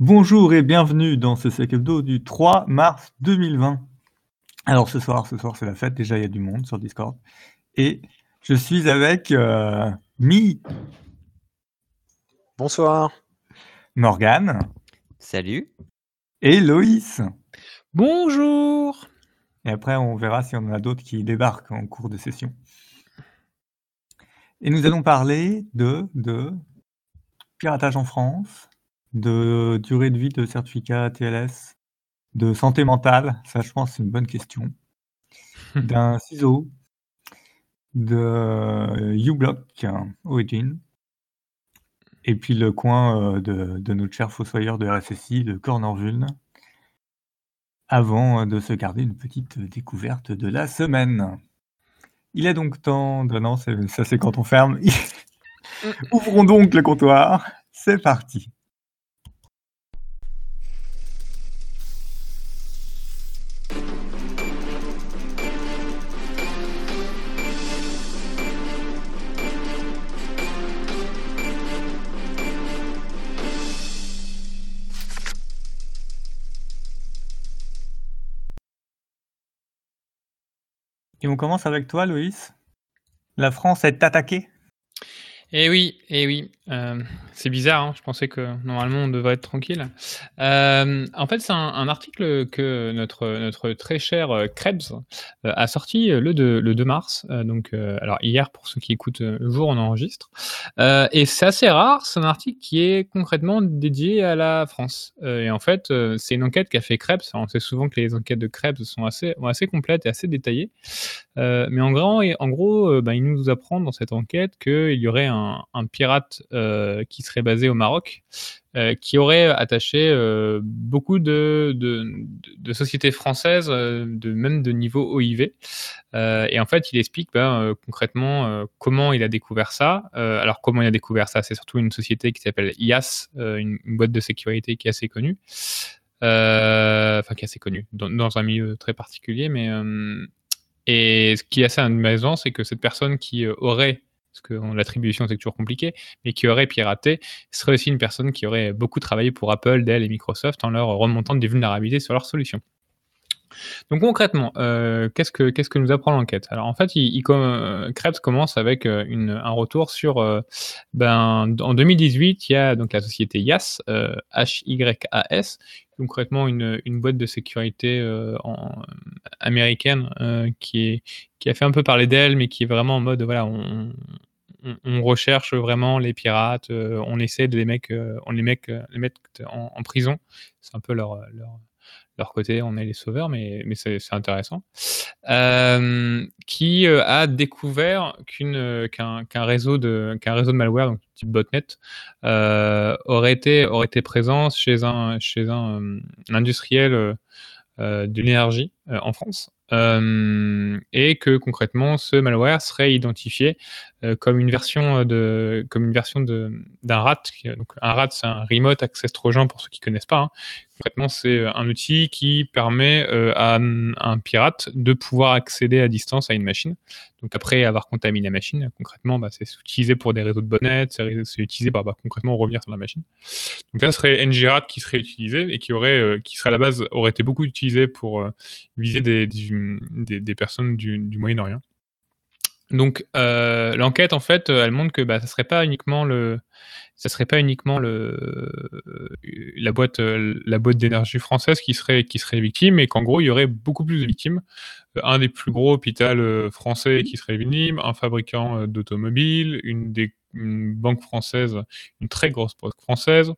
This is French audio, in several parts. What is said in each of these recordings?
Bonjour et bienvenue dans ce Sec Hebdo du 3 mars 2020. Alors ce soir c'est la fête, déjà il y a du monde sur Discord. Et je suis avec Mi. Bonsoir. Morgane. Salut. Et Loïs. Bonjour. Et après on verra si on en a d'autres qui débarquent en cours de session. Et nous allons parler de piratage en France, de durée de vie de certificat TLS, de santé mentale, ça je pense c'est une bonne question, d'un ciseau, de uBlock, Origin, et puis le coin de notre cher fossoyeur de RSSI, de Cornervuln, avant de se garder une petite découverte de la semaine. Il est donc temps de... Non, ça c'est quand on ferme. Ouvrons donc le comptoir, c'est parti. Et on commence avec toi, Loïs. La France est attaquée. Eh oui. C'est bizarre, hein. Je pensais que normalement on devrait être tranquille. En fait, c'est un article que notre très cher Krebs a sorti le 2 mars. Alors hier, pour ceux qui écoutent le jour, on enregistre. Et c'est assez rare, c'est un article qui est concrètement dédié à la France. Et en fait, c'est une enquête qu'a fait Krebs. Alors, on sait souvent que les enquêtes de Krebs sont assez complètes et assez détaillées. Mais en gros, il nous apprend dans cette enquête qu'il y aurait un pirate qui serait basé au Maroc, qui aurait attaché beaucoup de sociétés françaises, même de niveau OIV. Et en fait, il explique concrètement comment il a découvert ça. Alors, comment il a découvert ça ? C'est surtout une société qui s'appelle IAS, une boîte de sécurité qui est assez connue. Qui est assez connue, dans un milieu très particulier. Et ce qui est assez amusant, c'est que cette personne qui aurait... parce que l'attribution c'est toujours compliqué, mais qui aurait piraté, serait aussi une personne qui aurait beaucoup travaillé pour Apple, Dell et Microsoft en leur remontant des vulnérabilités sur leurs solutions. Donc concrètement, qu'est-ce que nous apprend l'enquête ? Alors en fait, Krebs commence avec un retour sur... en 2018, il y a donc la société YAS, HYAS, concrètement une boîte de sécurité américaine qui a fait un peu parler d'elle, mais qui est vraiment en mode voilà, on recherche vraiment les pirates, on essaie de les mettre en prison, c'est un peu leur côté, on est les sauveurs, mais c'est intéressant, qui a découvert qu'un réseau de malware, donc type botnet, aurait été présent chez un industriel de l'énergie en France, et que concrètement ce malware serait identifié comme une version d'un RAT. Donc un RAT, c'est un Remote Access Trojan pour ceux qui connaissent pas, hein. Concrètement, c'est un outil qui permet à un pirate de pouvoir accéder à distance à une machine. Donc après avoir contaminé la machine, concrètement, c'est utilisé pour des réseaux de botnet, c'est utilisé pour concrètement revenir sur la machine. Donc là, ce serait NGRAT qui serait utilisé et qui serait à la base aurait été beaucoup utilisé pour viser des personnes du Moyen-Orient. Donc l'enquête en fait, elle montre que ça serait pas uniquement la boîte d'énergie française qui serait victime, et qu'en gros il y aurait beaucoup plus de victimes. Un des plus gros hôpitaux français qui serait victime, un fabricant d'automobiles, une banque française, une très grosse banque française,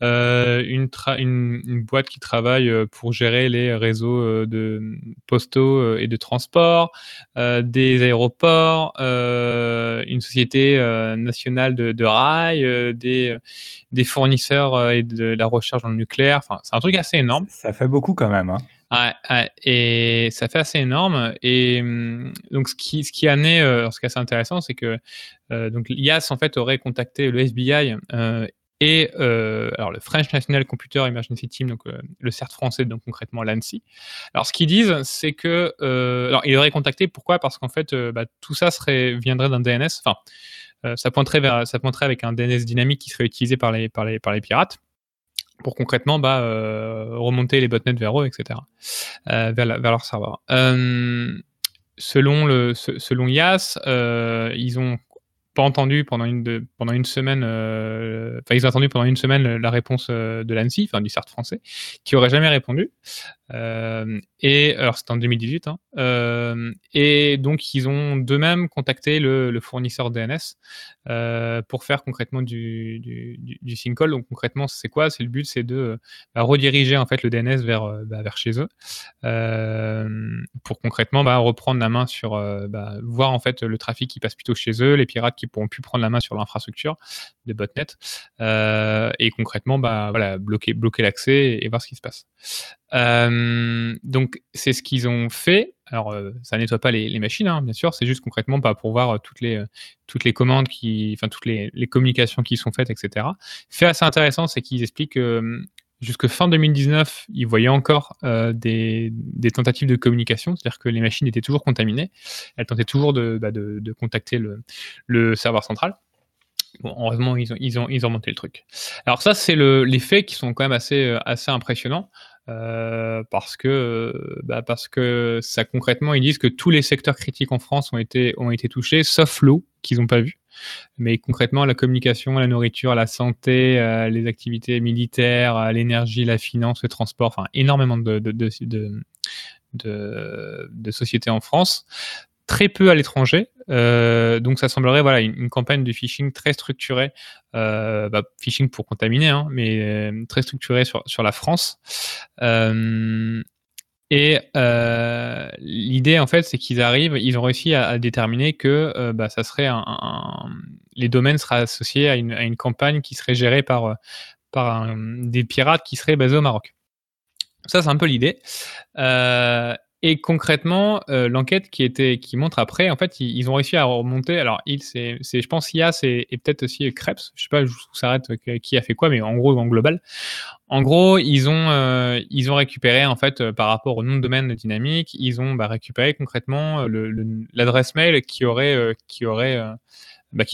une boîte qui travaille pour gérer les réseaux de postaux et de transport, des aéroports, une société nationale de rail, des fournisseurs et de la recherche dans le nucléaire. Enfin, c'est un truc assez énorme. Ça fait beaucoup quand même, hein. Et ça fait assez énorme. Et donc, ce qui est assez intéressant, c'est que l'IAS en fait aurait contacté le FBI et le French National Computer Emergency Team, donc le CERT français, donc concrètement l'ANSSI. Alors, ce qu'ils disent, c'est que il aurait contacté. Pourquoi ? Parce qu'en fait, tout ça viendrait d'un DNS. Enfin, ça pointerait avec un DNS dynamique qui serait utilisé par les pirates. pour concrètement remonter les botnets vers eux, etc., vers leur serveur. Selon IAS, ils ont pas entendu pendant une semaine, ils ont attendu pendant une semaine la réponse de l'ANSSI, du CERT français, qui aurait jamais répondu. C'était en 2018. Et donc, ils ont d'eux-mêmes contacté le fournisseur DNS pour faire concrètement du syncall. Donc, concrètement, c'est quoi ? C'est le but, c'est de rediriger en fait le DNS vers chez eux pour concrètement reprendre la main sur voir en fait le trafic qui passe plutôt chez eux, les pirates qui pourront plus prendre la main sur l'infrastructure des botnets et concrètement bloquer l'accès et voir ce qui se passe. Donc c'est ce qu'ils ont fait. Alors ça nettoie pas les machines, bien sûr, c'est juste concrètement pour voir toutes les commandes toutes les communications qui sont faites, etc. Fait assez intéressant, c'est qu'ils expliquent que jusque fin 2019, ils voyaient encore des tentatives de communication, c'est-à-dire que les machines étaient toujours contaminées, elles tentaient toujours de contacter le serveur central. Bon, heureusement, ils ont remonté le truc. Alors ça, c'est les faits qui sont quand même assez impressionnants. Parce que ça, concrètement, ils disent que tous les secteurs critiques en France ont été touchés, sauf l'eau, qu'ils n'ont pas vu. Mais concrètement, la communication, la nourriture, la santé, les activités militaires, l'énergie, la finance, le transport, énormément de sociétés en France, très peu à l'étranger. Donc ça semblerait une campagne de phishing très structurée, phishing pour contaminer, mais très structurée sur la France. L'idée en fait, c'est qu'ils arrivent, ils ont réussi à déterminer que ça serait les domaines seraient associés à une campagne qui serait gérée par des pirates qui seraient basés au Maroc. Ça, c'est un peu l'idée. Et concrètement, l'enquête qui montre après, en fait, ils ont réussi à remonter. Alors, je pense IAS et peut-être aussi Krebs. Je sais pas, je vous s'arrête qui a fait quoi, mais en gros, en global. En gros, ils ont récupéré, en fait, par rapport au nom de domaine dynamique, ils ont récupéré concrètement l'adresse mail qui a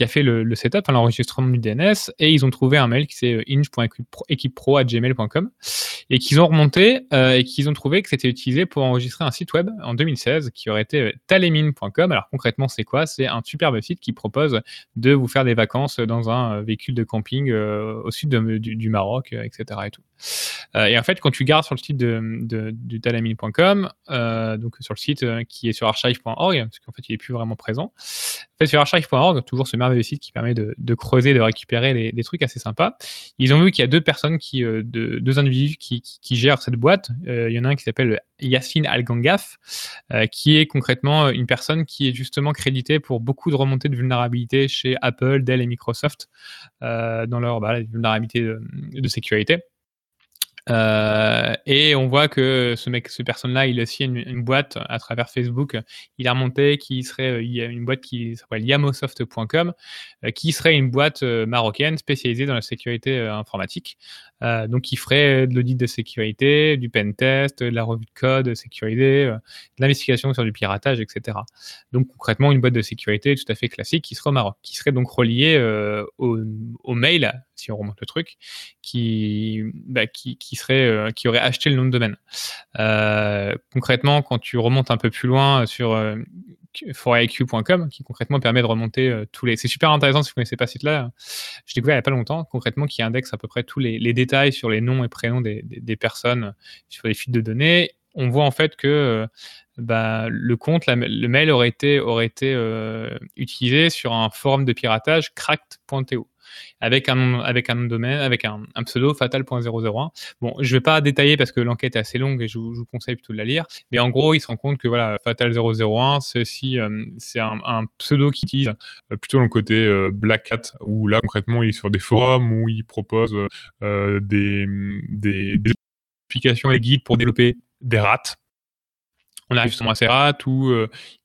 fait le setup, l'enregistrement du DNS, et ils ont trouvé un mail qui c'est inge.equipepro@gmail.com et qu'ils ont remonté et qu'ils ont trouvé que c'était utilisé pour enregistrer un site web en 2016 qui aurait été talemine.com. Alors concrètement, c'est quoi ? C'est un superbe site qui propose de vous faire des vacances dans un véhicule de camping au sud du Maroc, etc. et tout. Et en fait, quand tu regardes sur le site de talemine.com, donc sur le site qui est sur archive.org, parce qu'en fait, il n'est plus vraiment présent. En fait, sur archive.org, toujours ce merveilleux site qui permet de creuser, de récupérer des trucs assez sympas. Ils ont vu qu'il y a deux individus qui gèrent cette boîte. Il y en a un qui s'appelle Yassine Algangaf, qui est concrètement une personne qui est justement créditée pour beaucoup de remontées de vulnérabilités chez Apple, Dell et Microsoft dans leur vulnérabilité de sécurité. Et on voit que ce personne-là, il a aussi une boîte à travers Facebook. Il a remonté il y a une boîte qui s'appelle Yamosoft.com, qui serait une boîte marocaine spécialisée dans la sécurité informatique. Donc, il ferait de l'audit de sécurité, du pen test, de la revue de code sécurisée, de l'investigation sur du piratage, etc. Donc, concrètement, une boîte de sécurité tout à fait classique qui serait au Maroc, qui serait donc reliée au mail, si on remonte le truc, qui aurait acheté le nom de domaine. Concrètement, quand tu remontes un peu plus loin sur foriq.com, qui concrètement permet de remonter c'est super intéressant si vous ne connaissez pas ce site-là. Je l'ai découvert il n'y a pas longtemps, concrètement, qui indexe à peu près tous les détails sur les noms et prénoms des personnes sur les fuites de données. On voit en fait que le compte, le mail aurait été utilisé sur un forum de piratage cracked.to. Avec un nom de domaine, avec un pseudo Fatal.001. Bon, je ne vais pas détailler parce que l'enquête est assez longue et je vous conseille plutôt de la lire. Mais en gros, ils se rendent compte que Fatal.001, c'est un pseudo qu'ils utilisent plutôt dans le côté Black Hat, où là, concrètement, il est sur des forums où il propose des applications et guides pour développer des rats. On arrive justement à ces rats où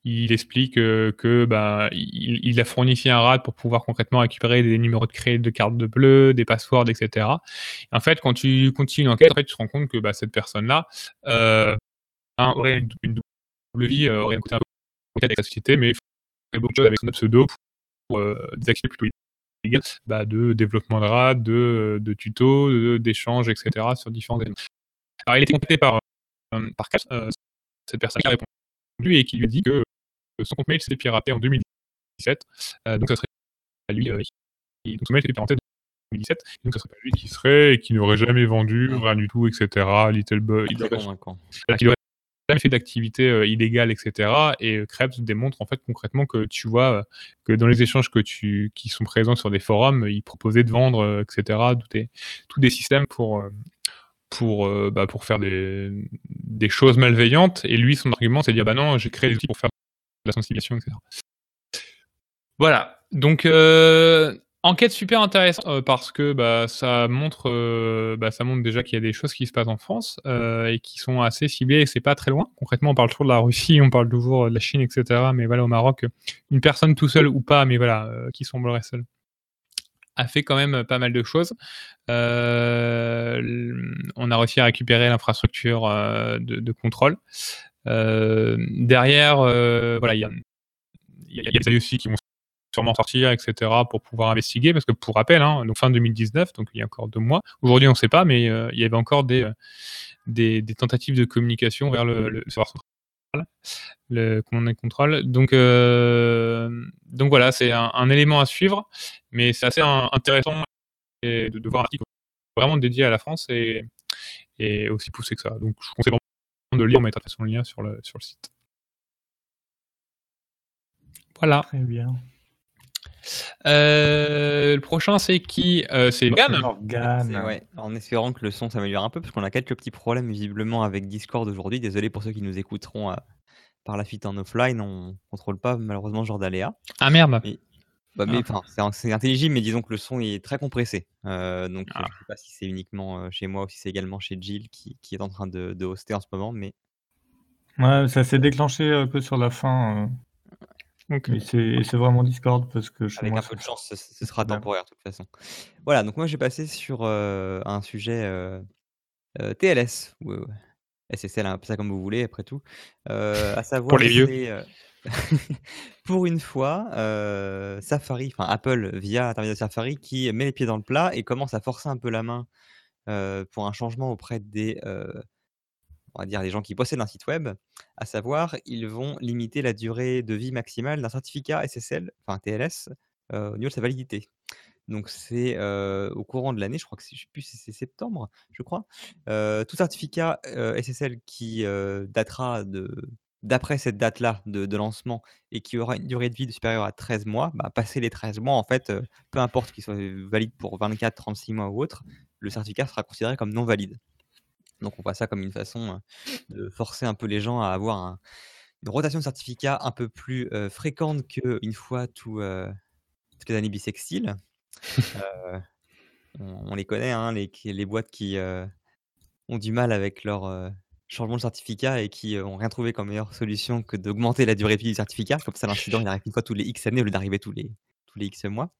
il explique que il a fourni ici un rat pour pouvoir concrètement récupérer des numéros de crédit, de cartes de bleu, des passwords, etc. En fait, quand tu continues l'enquête, en fait, tu te rends compte que cette personne-là aurait une double vie, aurait écouté un peu avec la société, mais il ferait beaucoup de choses avec son pseudo pour des actions plutôt bah, de développement de RAD, de tutos, d'échanges, etc. sur différents éléments. Alors, il a été contacté par Kaps, cette personne qui a répondu et qui lui a dit que son compte mail s'était piraté en 2017. Donc, ça serait lui. Donc, son mail s'était piraté en 2017. Donc, ça serait pas lui qui serait et qui n'aurait jamais vendu, rien du tout, etc. Littlebug, il n'aurait jamais fait d'activité illégale, etc. Et Krebs démontre en fait concrètement que tu vois que dans les échanges qui sont présents sur des forums, il proposait de vendre, etc. Tous des systèmes pour faire des choses malveillantes. Et lui, son argument, c'est de dire bah non, j'ai créé des outils pour faire de la sensibilisation, etc. Voilà. Donc, enquête super intéressante parce que ça montre déjà qu'il y a des choses qui se passent en France et qui sont assez ciblées et c'est pas très loin. Concrètement, on parle toujours de la Russie, on parle toujours de la Chine, etc. Mais voilà, au Maroc, une personne tout seule ou pas, mais voilà, qui semblerait seule, a fait quand même pas mal de choses. On a réussi à récupérer l'infrastructure de contrôle. Derrière, voilà, il y a des aussi qui vont sûrement sortir, etc., pour pouvoir investiguer, parce que pour rappel, donc fin 2019, donc il y a encore 2 mois, aujourd'hui on ne sait pas, mais il y avait encore des tentatives de communication vers le serveur central, le command and control. Donc voilà, c'est un élément à suivre, mais c'est assez intéressant de voir un article vraiment dédié à la France et aussi poussé que ça. Donc je vous conseille vraiment de lire, on mettra son lien sur le site. Voilà. Très bien. Le prochain, c'est qui ? C'est Morgane. Ouais. En espérant que le son s'améliore un peu, parce qu'on a quelques petits problèmes visiblement avec Discord aujourd'hui. Désolé pour ceux qui nous écouteront par la suite en offline, on contrôle pas malheureusement ce genre d'aléa. Ah merde. C'est intelligible, mais disons que le son est très compressé. Donc je sais pas si c'est uniquement chez moi ou si c'est également chez Jill qui est en train de hoster en ce moment, mais ouais, ça s'est déclenché un peu sur la fin. Okay. C'est vraiment Discord parce que avec un peu de chance, ce sera temporaire de toute façon. Voilà, donc moi j'ai passé sur un sujet TLS ou SSL, ça comme vous voulez après tout, à savoir pour les vieux. Pour une fois, Safari, enfin Apple via l'intermédiaire de Safari qui met les pieds dans le plat et commence à forcer un peu la main pour un changement auprès des on va dire les gens qui possèdent un site web, à savoir ils vont limiter la durée de vie maximale d'un certificat SSL, enfin TLS, au niveau de sa validité. Donc c'est au courant de l'année, je crois que c'est septembre, je crois. Tout certificat SSL qui datera d'après cette date-là de lancement et qui aura une durée de vie supérieure à 13 mois, passer les 13 mois, en fait, peu importe qu'il soit valide pour 24, 36 mois ou autre, le certificat sera considéré comme non valide. Donc on voit ça comme une façon de forcer un peu les gens à avoir une rotation de certificats un peu plus fréquente qu'une fois toutes les années bissextiles. On les connaît, les boîtes qui ont du mal avec leur changement de certificat et qui n'ont rien trouvé comme meilleure solution que d'augmenter la durée de vie du certificat. Comme ça, l'incident il arrive une fois tous les X années au lieu d'arriver tous les X mois.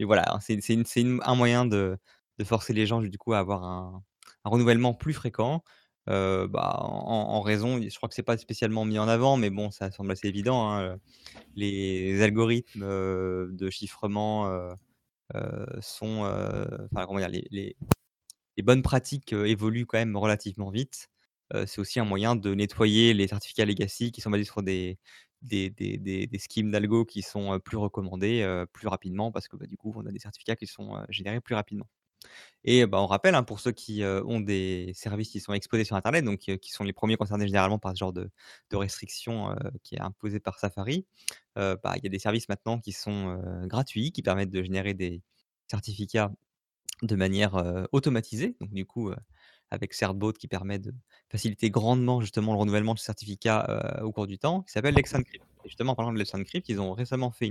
Et voilà, c'est un moyen de forcer les gens du coup à avoir un renouvellement plus fréquent, en raison, je crois que c'est pas spécialement mis en avant, mais bon, ça semble assez évident, les algorithmes de chiffrement sont, les bonnes pratiques évoluent quand même relativement vite. C'est aussi un moyen de nettoyer les certificats legacy qui sont basés sur des schemes d'algo qui sont plus recommandés plus rapidement, parce que du coup, on a des certificats qui sont générés plus rapidement. Et on rappelle, pour ceux qui ont des services qui sont exposés sur Internet, donc qui sont les premiers concernés généralement par ce genre de restriction qui est imposée par Safari, y a des services maintenant qui sont gratuits, qui permettent de générer des certificats de manière automatisée. Donc du coup, avec Certbot qui permet de faciliter grandement justement le renouvellement de ce certificat au cours du temps, qui s'appelle Let's Encrypt. Et justement, en parlant de Let's Encrypt, ils ont récemment fait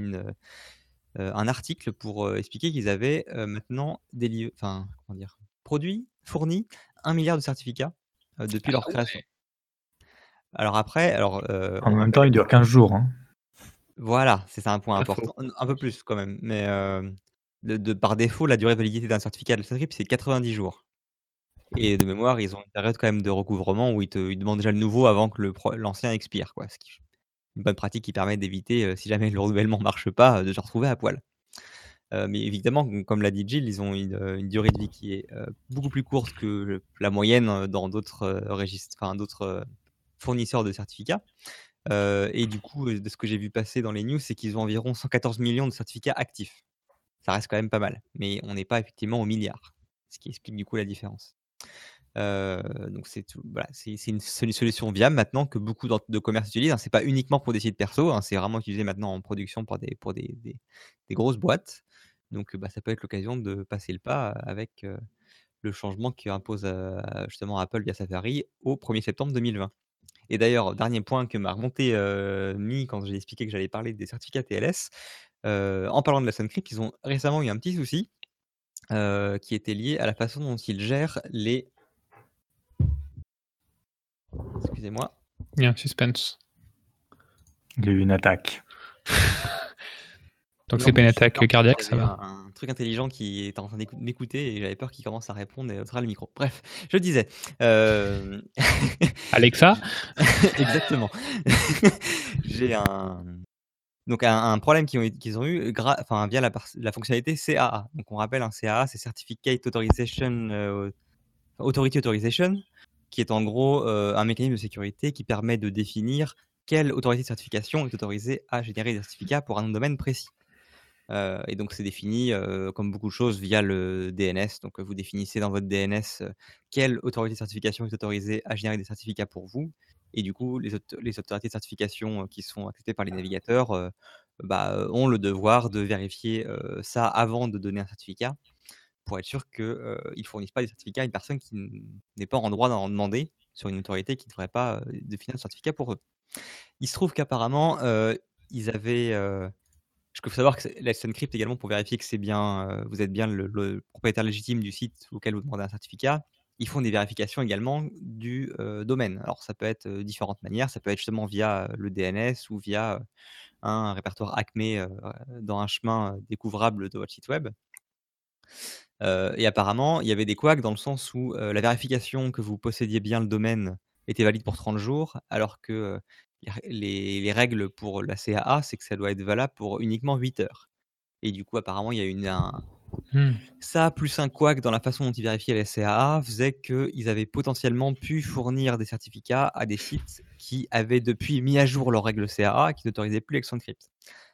un article pour expliquer qu'ils avaient maintenant fourni 1 milliard de certificats depuis leur création. Ouais. Alors après... en même temps, il dure 15 jours. Voilà, c'est ça un point important. Un peu plus quand même. Mais par défaut, la durée de validité d'un certificat de script, c'est 90 jours. Et de mémoire, ils ont une période quand même de recouvrement où ils demandent déjà le nouveau avant que l'ancien expire, quoi. Ce qui... Une bonne pratique qui permet d'éviter, si jamais le renouvellement ne marche pas, de se retrouver à poil. Mais évidemment, comme l'a dit Gilles, ils ont une durée de vie qui est beaucoup plus courte que la moyenne dans d'autres registres, enfin, d'autres fournisseurs de certificats. Et du coup, de ce que j'ai vu passer dans les news, c'est qu'ils ont environ 114 millions de certificats actifs. Ça reste quand même pas mal, mais on n'est pas effectivement au milliard, ce qui explique du coup la différence. Donc c'est tout, voilà, c'est une solution viable maintenant que beaucoup de commerces utilisent. C'est pas uniquement pour des sites perso, c'est vraiment utilisé maintenant en production pour des grosses boîtes. Donc ça peut être l'occasion de passer le pas avec le changement qu'impose justement Apple via Safari au 1er septembre 2020. Et d'ailleurs, dernier point que m'a remonté Mi quand j'ai expliqué que j'allais parler des certificats TLS, en parlant de Let's Encrypt, ils ont récemment eu un petit souci qui était lié à la façon dont ils gèrent les... Excusez-moi. Il y a un suspense. Il y a eu une attaque. Donc non, c'est pas une attaque cardiaque, ça va. Un truc intelligent qui est en train d'écouter et j'avais peur qu'il commence à répondre et on sera le micro. Bref, je disais. Alexa. Exactement. J'ai un problème qu'ils ont eu via la fonctionnalité CAA. Donc on rappelle, un CAA, c'est Certificate Authorization, Authority Authorization, qui est en gros un mécanisme de sécurité qui permet de définir quelle autorité de certification est autorisée à générer des certificats pour un domaine précis. Et donc, c'est défini, comme beaucoup de choses, via le DNS. Donc, vous définissez dans votre DNS quelle autorité de certification est autorisée à générer des certificats pour vous. Et du coup, les autorités de certification qui sont acceptées par les navigateurs ont le devoir de vérifier ça avant de donner un certificat pour être sûr qu'ils ne fournissent pas des certificats à une personne qui n'est pas en droit d'en demander sur une autorité qui ne devrait pas définir un certificat pour eux. Il se trouve qu'apparemment, ils avaient... Je peux savoir que Let's Encrypt également, pour vérifier que c'est bien, vous êtes bien le propriétaire légitime du site auquel vous demandez un certificat, ils font des vérifications également du domaine. Alors ça peut être différentes manières, ça peut être justement via le DNS ou via un répertoire ACME dans un chemin découvrable de votre site web. Et apparemment, il y avait des couacs dans le sens où la vérification que vous possédiez bien le domaine était valide pour 30 jours, alors que... Les règles pour la CAA, c'est que ça doit être valable pour uniquement 8 heures. Et du coup, apparemment, il y a ça, plus un couac dans la façon dont ils vérifiaient les CAA, faisait qu'ils avaient potentiellement pu fournir des certificats à des sites qui avaient depuis mis à jour leurs règles CAA et qui n'autorisaient plus Let's Encrypt.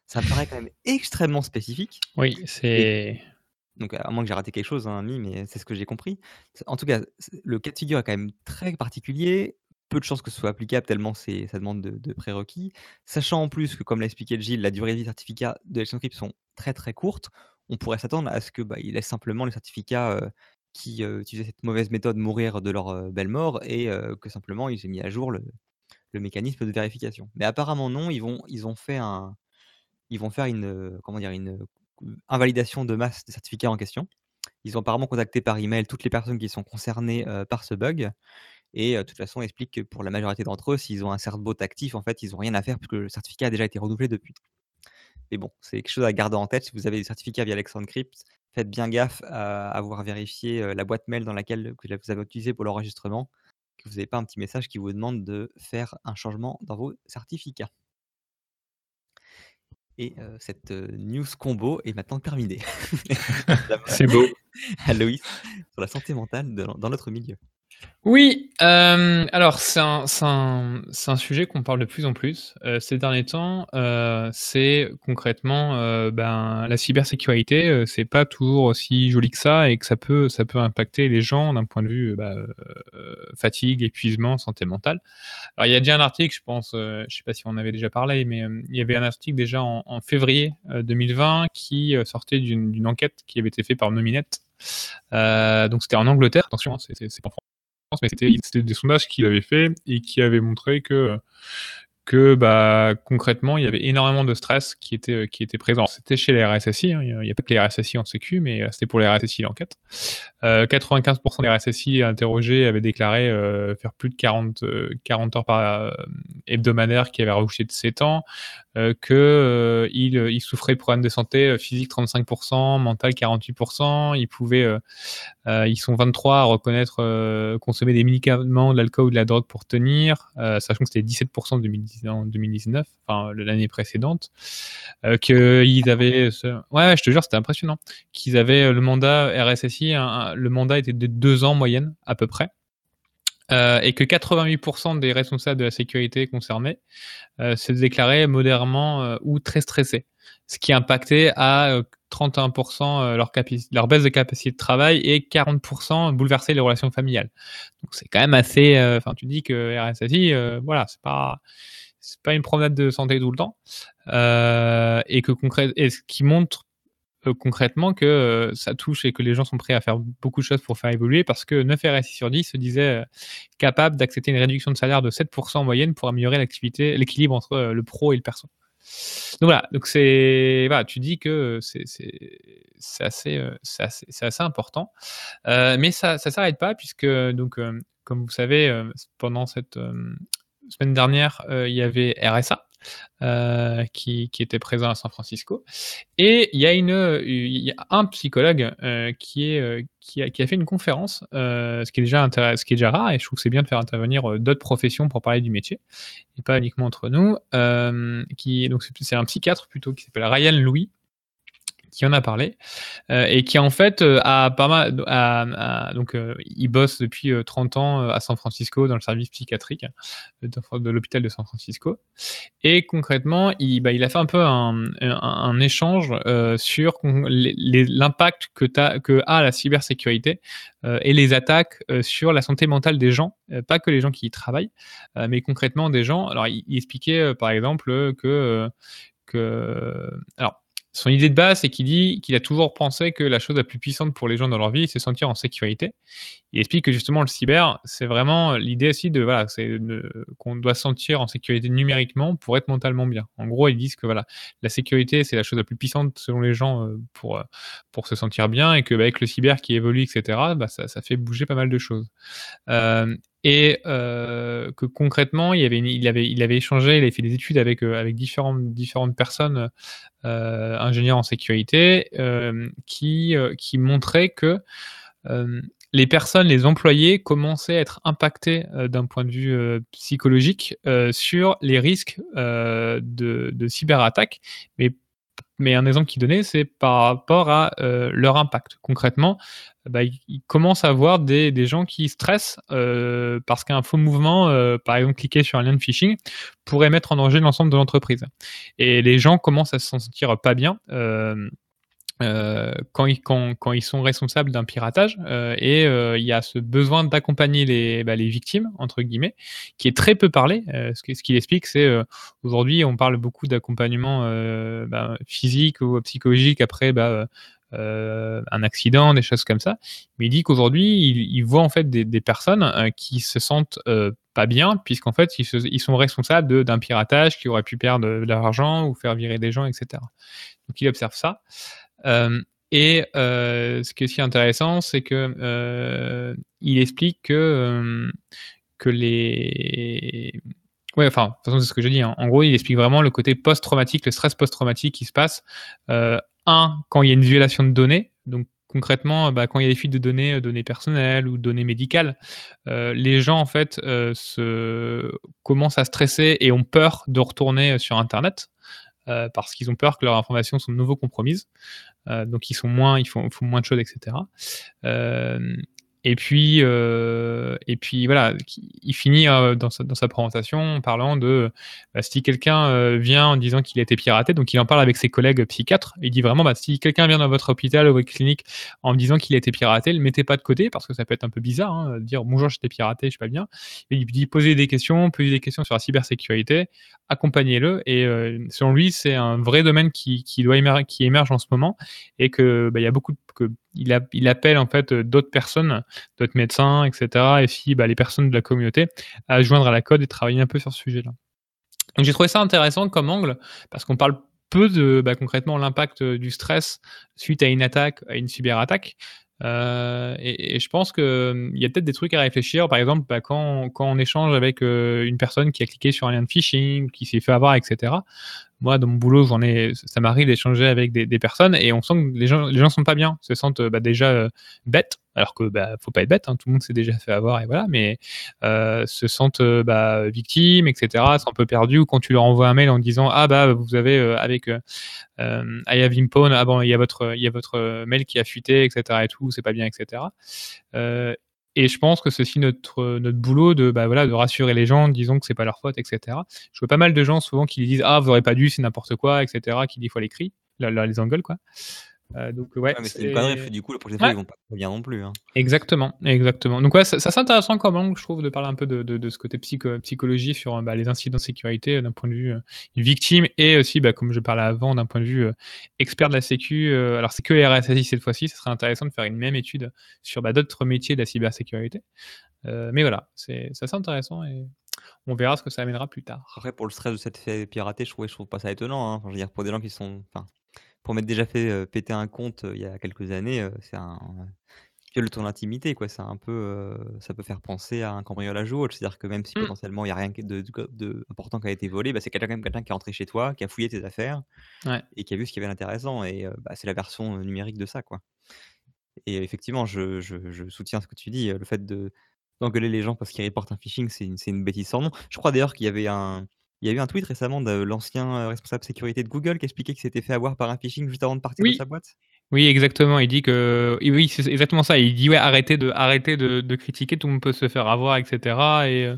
Ça me paraît quand même extrêmement spécifique. Oui, c'est... Donc, à moins que j'ai raté quelque chose, mais c'est ce que j'ai compris. En tout cas, le cas de figure est quand même très particulier. Peu de chances que ce soit applicable tellement ça demande de prérequis. Sachant en plus que, comme l'a expliqué Gilles, la durée des certificats de Let's Encrypt sont très très courtes, on pourrait s'attendre à ce qu'ils laissent simplement les certificats qui utilisaient cette mauvaise méthode mourir de leur belle mort et que simplement ils aient mis à jour le mécanisme de vérification. Mais apparemment non, ils vont faire une invalidation de masse des certificats en question. Ils ont apparemment contacté par email toutes les personnes qui sont concernées par ce bug. Et de toute façon, on explique que pour la majorité d'entre eux, s'ils ont un Certbot actif, en fait, ils n'ont rien à faire puisque le certificat a déjà été renouvelé depuis. Mais bon, c'est quelque chose à garder en tête. Si vous avez des certificats via Let's Encrypt, faites bien gaffe à avoir vérifié la boîte mail dans laquelle vous avez utilisé pour l'enregistrement, que vous n'avez pas un petit message qui vous demande de faire un changement dans vos certificats. Et cette news combo est maintenant terminée. C'est beau. À Louis, sur la santé mentale dans notre milieu. Oui, alors c'est un sujet qu'on parle de plus en plus ces derniers temps. C'est concrètement la cybersécurité, c'est pas toujours aussi joli que ça et que ça peut impacter les gens d'un point de vue fatigue, épuisement, santé mentale. Alors il y a déjà un article, je pense, je sais pas si on en avait déjà parlé, mais il y avait un article déjà en février 2020 qui sortait d'une enquête qui avait été faite par Nominette. Donc c'était en Angleterre, attention, hein, c'est en France, mais c'était des sondages qu'il avait fait et qui avaient montré que concrètement il y avait énormément de stress qui était présent. C'était chez les RSSI, hein, il n'y a pas que les RSSI en sécu, mais c'était pour les RSSI l'enquête. 95% des RSSI interrogés avaient déclaré faire plus de 40 heures hebdomadaires qui avaient rajouté de 7 ans. qu'il souffrait de problèmes de santé physique 35%, mental 48%. Ils sont 23 à reconnaître consommer des médicaments, de l'alcool ou de la drogue pour tenir, sachant que c'était 17% en 2019, enfin l'année précédente. Qu'ils avaient, ouais, je te jure, c'était impressionnant. Qu'ils avaient le mandat RSSI, le mandat était de 2 ans moyenne à peu près. Et que 88% des responsables de la sécurité concernés se déclaraient modérément ou très stressés, ce qui impactait à 31% leur baisse de capacité de travail et 40% bouleversait les relations familiales. Donc c'est quand même assez... Enfin, tu dis que RSSI, voilà, c'est pas une promenade de santé tout le temps, et ce qui montre concrètement que ça touche et que les gens sont prêts à faire beaucoup de choses pour faire évoluer, parce que 9 RSI sur 10 se disaient capables d'accepter une réduction de salaire de 7% en moyenne pour améliorer l'activité, l'équilibre entre le pro et le perso. Donc voilà, tu dis que c'est assez important, mais ça s'arrête pas, puisque comme vous savez, pendant cette semaine dernière, il y avait RSA qui était présent à San Francisco, et il y a un psychologue qui a fait une conférence, ce qui est déjà rare, et je trouve que c'est bien de faire intervenir d'autres professions pour parler du métier et pas uniquement entre nous, c'est un psychiatre plutôt qui s'appelle Ryan Louis qui en a parlé, et qui en fait a pas mal. Il bosse depuis 30 ans à San Francisco dans le service psychiatrique de l'hôpital de San Francisco. Et concrètement, il a fait un peu un échange sur l'impact que a la cybersécurité et les attaques sur la santé mentale des gens, pas que les gens qui y travaillent, mais concrètement des gens. Alors, il expliquait par exemple son idée de base, c'est qu'il dit qu'il a toujours pensé que la chose la plus puissante pour les gens dans leur vie, c'est se sentir en sécurité. Il explique que justement le cyber, c'est vraiment l'idée aussi qu'on doit se sentir en sécurité numériquement pour être mentalement bien. En gros, ils disent que voilà, la sécurité, c'est la chose la plus puissante selon les gens pour se sentir bien, et que avec le cyber qui évolue, etc., ça fait bouger pas mal de choses. Que concrètement, il avait échangé, il avait fait des études avec différentes personnes, ingénieurs en sécurité, qui montraient que les personnes, les employés, commençaient à être impactés d'un point de vue psychologique sur les risques de cyberattaques, mais un exemple qu'il donnait, c'est par rapport à leur impact. Concrètement, il commence à avoir des gens qui stressent parce qu'un faux mouvement, par exemple cliquer sur un lien de phishing, pourrait mettre en danger l'ensemble de l'entreprise. Et les gens commencent à se sentir pas bien quand ils sont responsables d'un piratage, et il y a ce besoin d'accompagner les victimes, entre guillemets, qui est très peu parlé. Ce qu'il explique, c'est aujourd'hui on parle beaucoup d'accompagnement physique ou psychologique après un accident, des choses comme ça, mais il dit qu'aujourd'hui il voit en fait des personnes qui se sentent pas bien, puisqu'en fait ils sont responsables d'un piratage, qui aurait pu perdre de l'argent ou faire virer des gens, etc. Donc il observe ça. Ce qui est aussi intéressant, c'est que il explique que les... Ouais, enfin, de toute façon, c'est ce que je dis, hein. En gros, il explique vraiment le côté post-traumatique, le stress post-traumatique qui se passe. Quand il y a une violation de données, donc concrètement, quand il y a des fuites de données personnelles ou données médicales, les gens en fait commencent à stresser et ont peur de retourner sur Internet. Parce qu'ils ont peur que leurs informations sont de nouveau compromises, donc ils font moins de choses, etc. Et puis voilà, il finit dans sa présentation en parlant de si quelqu'un vient en disant qu'il a été piraté, donc il en parle avec ses collègues psychiatres, il dit vraiment si quelqu'un vient dans votre hôpital ou votre clinique en me disant qu'il a été piraté, ne le mettez pas de côté, parce que ça peut être un peu bizarre, hein, dire bonjour, j'étais piraté, je suis pas bien. Et il dit posez des questions sur la cybersécurité, accompagnez-le, et selon lui, c'est un vrai domaine qui émerge en ce moment, et que il y a beaucoup de... Il appelle en fait d'autres personnes, d'autres médecins, etc., et aussi les personnes de la communauté à joindre à la cause et travailler un peu sur ce sujet-là. Donc j'ai trouvé ça intéressant comme angle, parce qu'on parle peu de concrètement l'impact du stress suite à une attaque, à une cyberattaque. Et je pense qu'il y a peut-être des trucs à réfléchir. Par exemple, quand on échange avec une personne qui a cliqué sur un lien de phishing, qui s'est fait avoir, etc., moi, dans mon boulot, ça m'arrive d'échanger avec des personnes et on sent que les gens ne sont pas bien, se sentent déjà bêtes, alors que faut pas être bête, hein, tout le monde s'est déjà fait avoir, et voilà, mais se sentent victimes, etc., sont un peu perdus, ou quand tu leur envoies un mail en disant « Ah, vous avez avec I have been pwned, il y a votre mail qui a fuité, etc., et tout, c'est pas bien, etc. » Et je pense que ceci notre boulot de rassurer les gens, disons que c'est pas leur faute, etc. Je vois pas mal de gens souvent qui disent vous aurez pas dû, c'est n'importe quoi, etc. Qui des fois les crient, les engueulent quoi. Donc ouais. Mais c'est une connerie. Du coup, la prochaine fois ils vont pas bien non plus. Hein. Exactement. Donc ouais, ça c'est intéressant quand même, je trouve, de parler un peu de ce côté psychologie sur les incidents de sécurité d'un point de vue victime et aussi comme je parlais avant d'un point de vue expert de la sécu. Alors c'est que les RSSI cette fois-ci, ce serait intéressant de faire une même étude sur d'autres métiers de la cybersécurité. Mais voilà, c'est intéressant et on verra ce que ça amènera plus tard. Après pour le stress de cette fait pirater, je trouve pas ça étonnant. Hein. Enfin, je veux dire pour des gens qui sont pour m'être déjà fait péter un compte il y a quelques années, c'est un viol de ton intimité, quoi. C'est un peu, ça peut faire penser à un cambriolage ou autre. C'est-à-dire que même si potentiellement il n'y a rien d'important qui a été volé, c'est quelqu'un qui est rentré chez toi, qui a fouillé tes affaires et qui a vu ce qu'il y avait d'intéressant. Et c'est la version numérique de ça, quoi. Et effectivement, je soutiens ce que tu dis. Le fait d'engueuler les gens parce qu'ils reportent un phishing, c'est une bêtise sans nom. Je crois d'ailleurs qu'il y avait Il y a eu un tweet récemment de l'ancien responsable sécurité de Google qui expliquait qu'il s'était fait avoir par un phishing juste avant de partir de sa boîte. Oui, exactement. Il dit que... Oui, c'est exactement ça. Il dit, arrêtez de critiquer, tout le monde peut se faire avoir, etc. Et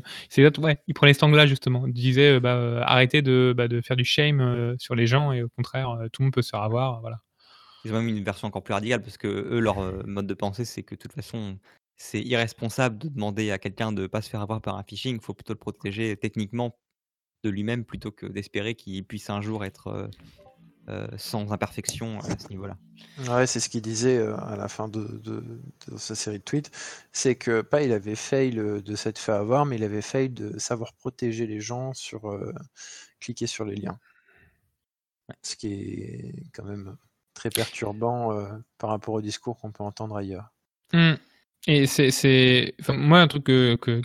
il prenait cet angle-là, justement. Il disait, arrêtez de faire du shame sur les gens et au contraire, tout le monde peut se faire avoir. Voilà. Ils ont même une version encore plus radicale parce que eux, leur mode de pensée, c'est que de toute façon... c'est irresponsable de demander à quelqu'un de ne pas se faire avoir par un phishing. Il faut plutôt le protéger techniquement de lui-même plutôt que d'espérer qu'il puisse un jour être sans imperfection à ce niveau-là. Ouais, c'est ce qu'il disait à la fin de sa série de tweets, c'est que il avait fail de s'être fait avoir, mais il avait fail de savoir protéger les gens sur cliquer sur les liens. Ouais. Ce qui est quand même très perturbant par rapport au discours qu'on peut entendre ailleurs. Mm. Et enfin, moi un truc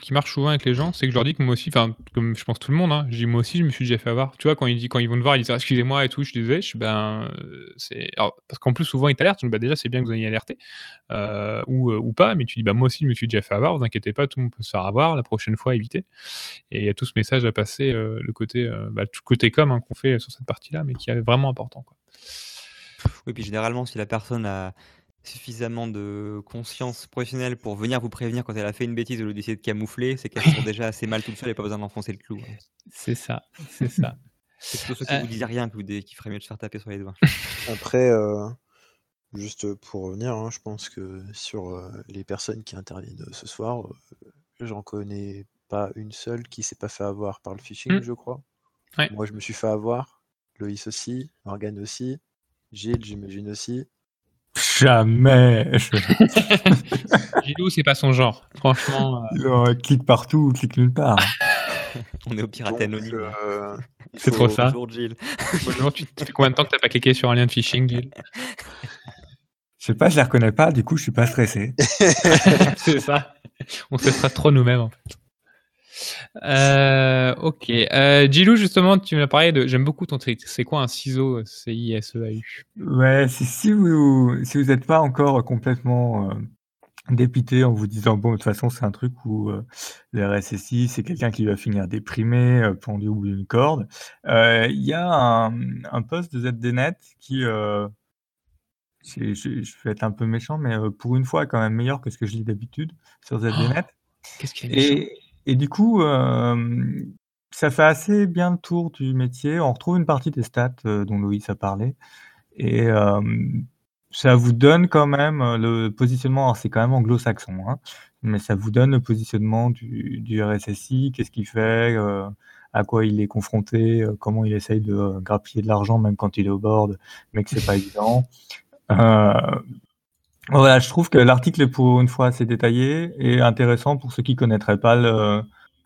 qui marche souvent avec les gens, c'est que je leur dis que moi aussi, enfin comme je pense tout le monde, hein, je dis moi aussi je me suis déjà fait avoir. Tu vois quand ils vont te voir, ils disent excusez-moi et tout, je suis désolé. Alors, parce qu'en plus souvent ils t'alertent, donc déjà c'est bien que vous ayez alerté ou pas, mais tu dis moi aussi je me suis déjà fait avoir. Vous inquiétez pas, tout le monde peut se faire avoir. La prochaine fois évitez. Et il y a tout ce message à passer, le côté tout côté com qu'on fait sur cette partie-là, mais qui est vraiment important quoi. Oui, puis généralement si la personne a suffisamment de conscience professionnelle pour venir vous prévenir quand elle a fait une bêtise ou d'essayer de camoufler, c'est qu'elles sont déjà assez mal toutes seules et pas besoin d'enfoncer le clou. C'est ça. C'est plutôt ceux qui vous disent rien qui ferait mieux de se faire taper sur les doigts. Après, juste pour revenir, je pense que sur les personnes qui interviennent ce soir, j'en connais pas une seule qui s'est pas fait avoir par le phishing, je crois. Ouais. Moi, je me suis fait avoir. Loïs aussi, Morgane aussi, Gilles, j'imagine aussi. Jamais. Gilou, c'est pas son genre, franchement. Clique partout, clique nulle part. On est au pirate anonyme. C'est trop ça. Bonjour Gilles. Bonjour, tu fais combien de temps que t'as pas cliqué sur un lien de phishing, Gilles? Je sais pas, je les reconnais pas, du coup je suis pas stressé. C'est ça. On se stresse trop nous-mêmes en fait. Ok. Gilou, justement, tu m'as parlé de. J'aime beaucoup ton tweet. C'est quoi un CISO, C-I-S-E-A-U? Ouais, si vous n'êtes pas encore complètement dépité en vous disant, de toute façon, c'est un truc où le RSSI, c'est quelqu'un qui va finir déprimé, pendu au bout d'une corde. Il y a un post de ZDNet qui. Je vais être un peu méchant, mais pour une fois, quand même meilleur que ce que je lis d'habitude sur ZDNet. Qu'est-ce qu'il y a méchant? Et du coup, ça fait assez bien le tour du métier. On retrouve une partie des stats dont Loïs a parlé. Et ça vous donne quand même le positionnement. Alors, c'est quand même anglo-saxon, mais ça vous donne le positionnement du RSSI. Qu'est-ce qu'il fait, à quoi il est confronté, comment il essaye de grappiller de l'argent, même quand il est au board, mais que c'est pas évident. Voilà, je trouve que l'article est pour une fois assez détaillé et intéressant pour ceux qui ne connaîtraient pas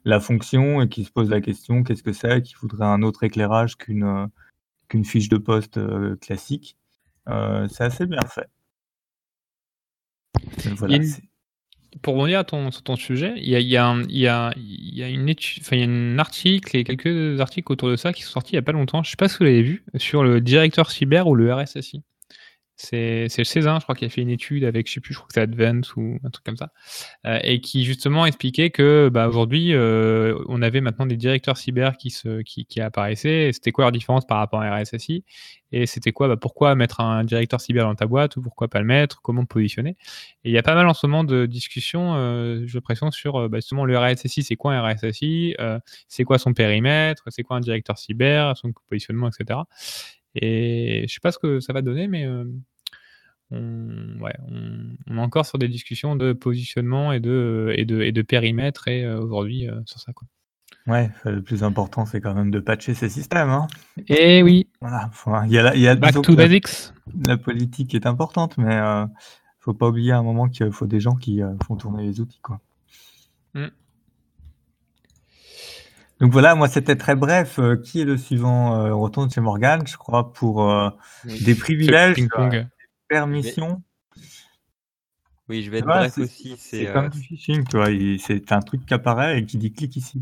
la fonction et qui se posent la question qu'est-ce que c'est, qui voudrait un autre éclairage qu'une fiche de poste classique. C'est assez bien fait. Voilà, Pour rebondir sur ton sujet, il y a un article et quelques articles autour de ça qui sont sortis il n'y a pas longtemps, je ne sais pas si vous l'avez vu, sur le directeur cyber ou le RSSI. C'est le Cézanne, je crois, qui a fait une étude avec, je crois que c'est Advance ou un truc comme ça, et qui justement expliquait que aujourd'hui, on avait maintenant des directeurs cyber qui apparaissaient, et c'était quoi leur différence par rapport à un RSSI, et c'était quoi, pourquoi mettre un directeur cyber dans ta boîte, ou pourquoi pas le mettre, comment le positionner. Et il y a pas mal en ce moment de discussions, je pression sur justement le RSSI, c'est quoi un RSSI, c'est quoi son périmètre, c'est quoi un directeur cyber, son positionnement, etc. Et je sais pas ce que ça va donner, mais on est encore sur des discussions de positionnement et de périmètre et aujourd'hui sur ça, quoi. Ouais, le plus important c'est quand même de patcher ces systèmes, hein. Et oui. Voilà, il y a back to basics. La politique est importante, mais faut pas oublier à un moment qu'il faut des gens qui font tourner les outils, quoi. Mm. Donc voilà, moi c'était très bref. Qui est le suivant ? On retourne chez Morgane, je crois, pour des privilèges, des permissions. Oui, je vais être bref aussi. C'est comme du phishing, tu vois. C'est un truc qui apparaît et qui dit clique ici.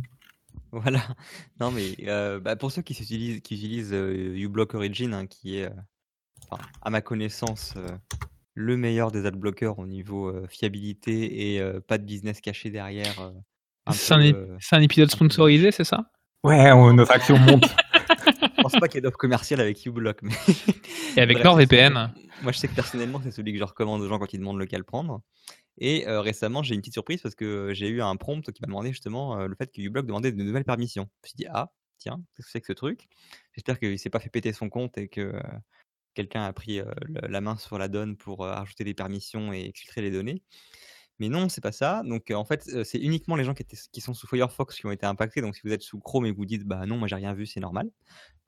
Voilà. Non, mais pour ceux qui utilisent uBlock Origin, hein, qui est, à ma connaissance, le meilleur des adblockers au niveau fiabilité et pas de business caché derrière. C'est un épisode sponsorisé, c'est ça ? Ouais, notre action monte. Je pense pas qu'il y ait d'offre commerciale avec uBlock. Mais... Et avec NordVPN. Moi, je sais que personnellement, c'est celui que je recommande aux gens quand ils demandent lequel prendre. Et récemment, j'ai une petite surprise parce que j'ai eu un prompt qui m'a demandé justement le fait que uBlock demandait de nouvelles permissions. Je me suis dit, ah, tiens, qu'est-ce que c'est que ce truc ? J'espère qu'il ne s'est pas fait péter son compte et que quelqu'un a pris la main sur la donne pour ajouter des permissions et exfiltrer les données. Mais non, c'est pas ça. Donc, en fait, c'est uniquement les gens qui sont sous Firefox qui ont été impactés. Donc, si vous êtes sous Chrome et que vous dites, bah non, moi j'ai rien vu, c'est normal.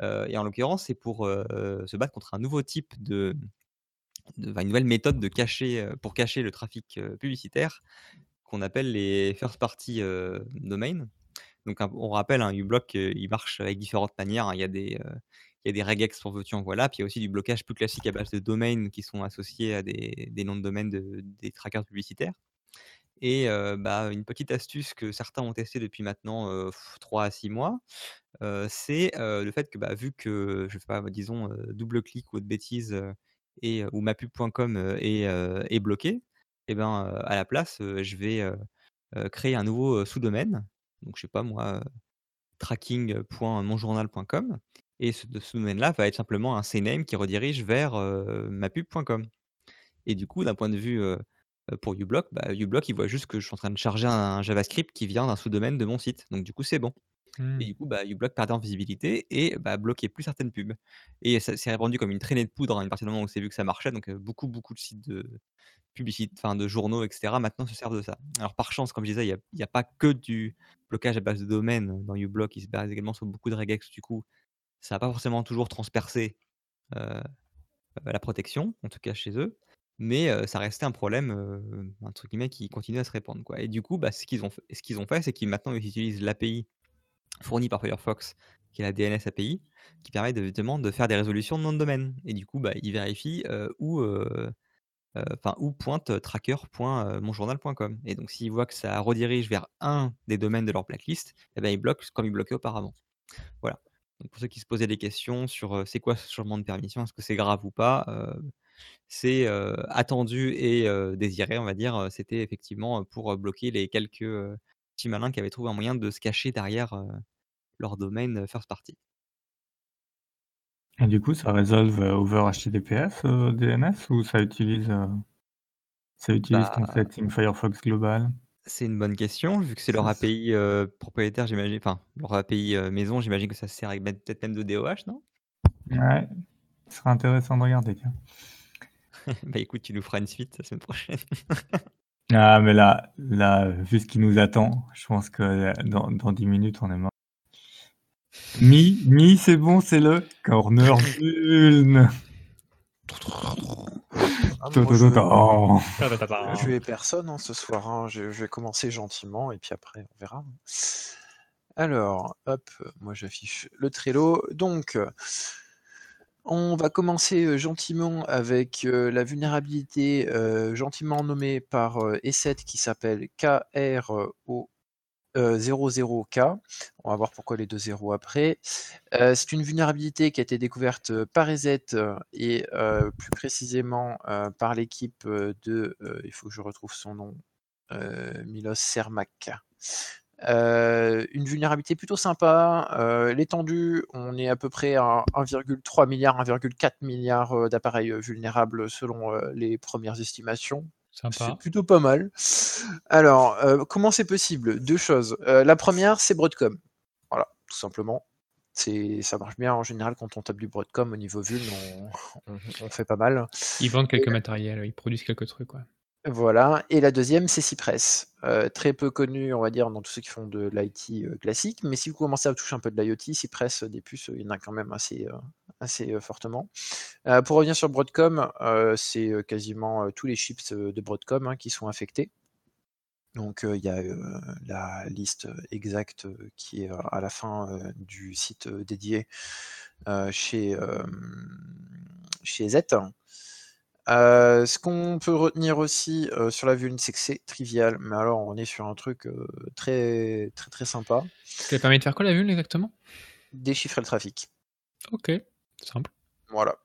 Et en l'occurrence, c'est pour se battre contre un nouveau type une nouvelle méthode de cacher le trafic publicitaire qu'on appelle les first-party domains. Donc, on rappelle, un uBlock, il marche avec différentes manières. Hein. Il y a des regex pour veux-tu en voilà, puis il y a aussi du blocage plus classique à base de domaines qui sont associés à des noms de domaines des trackers publicitaires. Et une petite astuce que certains ont testée depuis maintenant 3 à 6 mois, c'est le fait que vu que, je ne sais pas, disons, DoubleClick ou autre bêtise, ou mapub.com est bloqué, à la place, je vais créer un nouveau sous-domaine, donc je ne sais pas moi, tracking.monjournal.com, et ce sous-domaine-là va être simplement un CNAME qui redirige vers mapub.com. Et du coup, d'un point de vue... pour uBlock, uBlock, il voit juste que je suis en train de charger un JavaScript qui vient d'un sous-domaine de mon site. Donc, du coup, c'est bon. Et du coup, uBlock perdait en visibilité et bloquait plus certaines pubs. Et ça s'est répandu comme une traînée de poudre à une partie du moment où c'est vu que ça marchait. Donc, beaucoup, beaucoup de sites de publicité, de journaux, etc. maintenant se servent de ça. Alors, par chance, comme je disais, il n'y a pas que du blocage à base de domaine dans uBlock. Il se base également sur beaucoup de regex. Du coup, ça n'a pas forcément toujours transpercé la protection, en tout cas chez eux. Mais ça restait un problème, un truc qui continue à se répandre, quoi. Et du coup, ce qu'ils ont fait, c'est qu'ils maintenant utilisent l'API fournie par Firefox, qui est la DNS API, qui permet de faire des résolutions de nom de domaine. Et du coup, ils vérifient où pointe tracker.monjournal.com. Et donc, s'ils voient que ça redirige vers un des domaines de leur blacklist, ils bloquent comme ils bloquaient auparavant. Voilà. Donc, pour ceux qui se posaient des questions sur c'est quoi ce changement de permission, est-ce que c'est grave ou pas, c'est attendu et désiré, on va dire. C'était effectivement pour bloquer les quelques petits malins qui avaient trouvé un moyen de se cacher derrière leur domaine first party. Et du coup, ça résolve over HTTPS DNS ou ça utilise ton setting Firefox global ? C'est une bonne question, vu que c'est leur API propriétaire, j'imagine, enfin leur API maison, j'imagine que ça se sert peut-être même de DOH, non ? Ouais, ce serait intéressant de regarder, tiens. Écoute, tu nous feras une suite la semaine prochaine. Ah, mais là, vu ce qui nous attend, je pense que dans 10 minutes, on est mort. Mi, c'est bon, c'est le corner d'une. Je vais personne ce soir. Hein. Je vais commencer gentiment et puis après, on verra. Alors, hop, moi j'affiche le Trello. Donc. On va commencer gentiment avec la vulnérabilité gentiment nommée par E7 qui s'appelle KRO00K. On va voir pourquoi les deux zéros après. C'est une vulnérabilité qui a été découverte par EZ et plus précisément par l'équipe de, il faut que je retrouve son nom, Milos Cermak. Une vulnérabilité plutôt sympa, l'étendue, on est à peu près à 1,3 milliard, 1,4 milliard d'appareils vulnérables selon les premières estimations. Sympa. C'est plutôt pas mal. Alors, comment c'est possible? Deux choses. La première, c'est Broadcom. Voilà, tout simplement. Ça marche bien en général quand on tape du Broadcom au niveau vuln, on fait pas mal. Ils vendent quelques matériels, ils produisent quelques trucs, ouais. Voilà. Et la deuxième, c'est Cypress. Très peu connu, on va dire, dans tous ceux qui font de l'IT classique. Mais si vous commencez à toucher un peu de l'IoT, Cypress, des puces, il y en a quand même assez fortement. Pour revenir sur Broadcom, c'est quasiment tous les chips de Broadcom qui sont affectés. Donc, il y a la liste exacte qui est à la fin du site dédié chez EZ. Ce qu'on peut retenir aussi sur la vuln, c'est que c'est trivial, mais alors on est sur un truc très très très sympa. Ça permet de faire quoi la vuln exactement? Déchiffrer le trafic. Ok, simple. Voilà.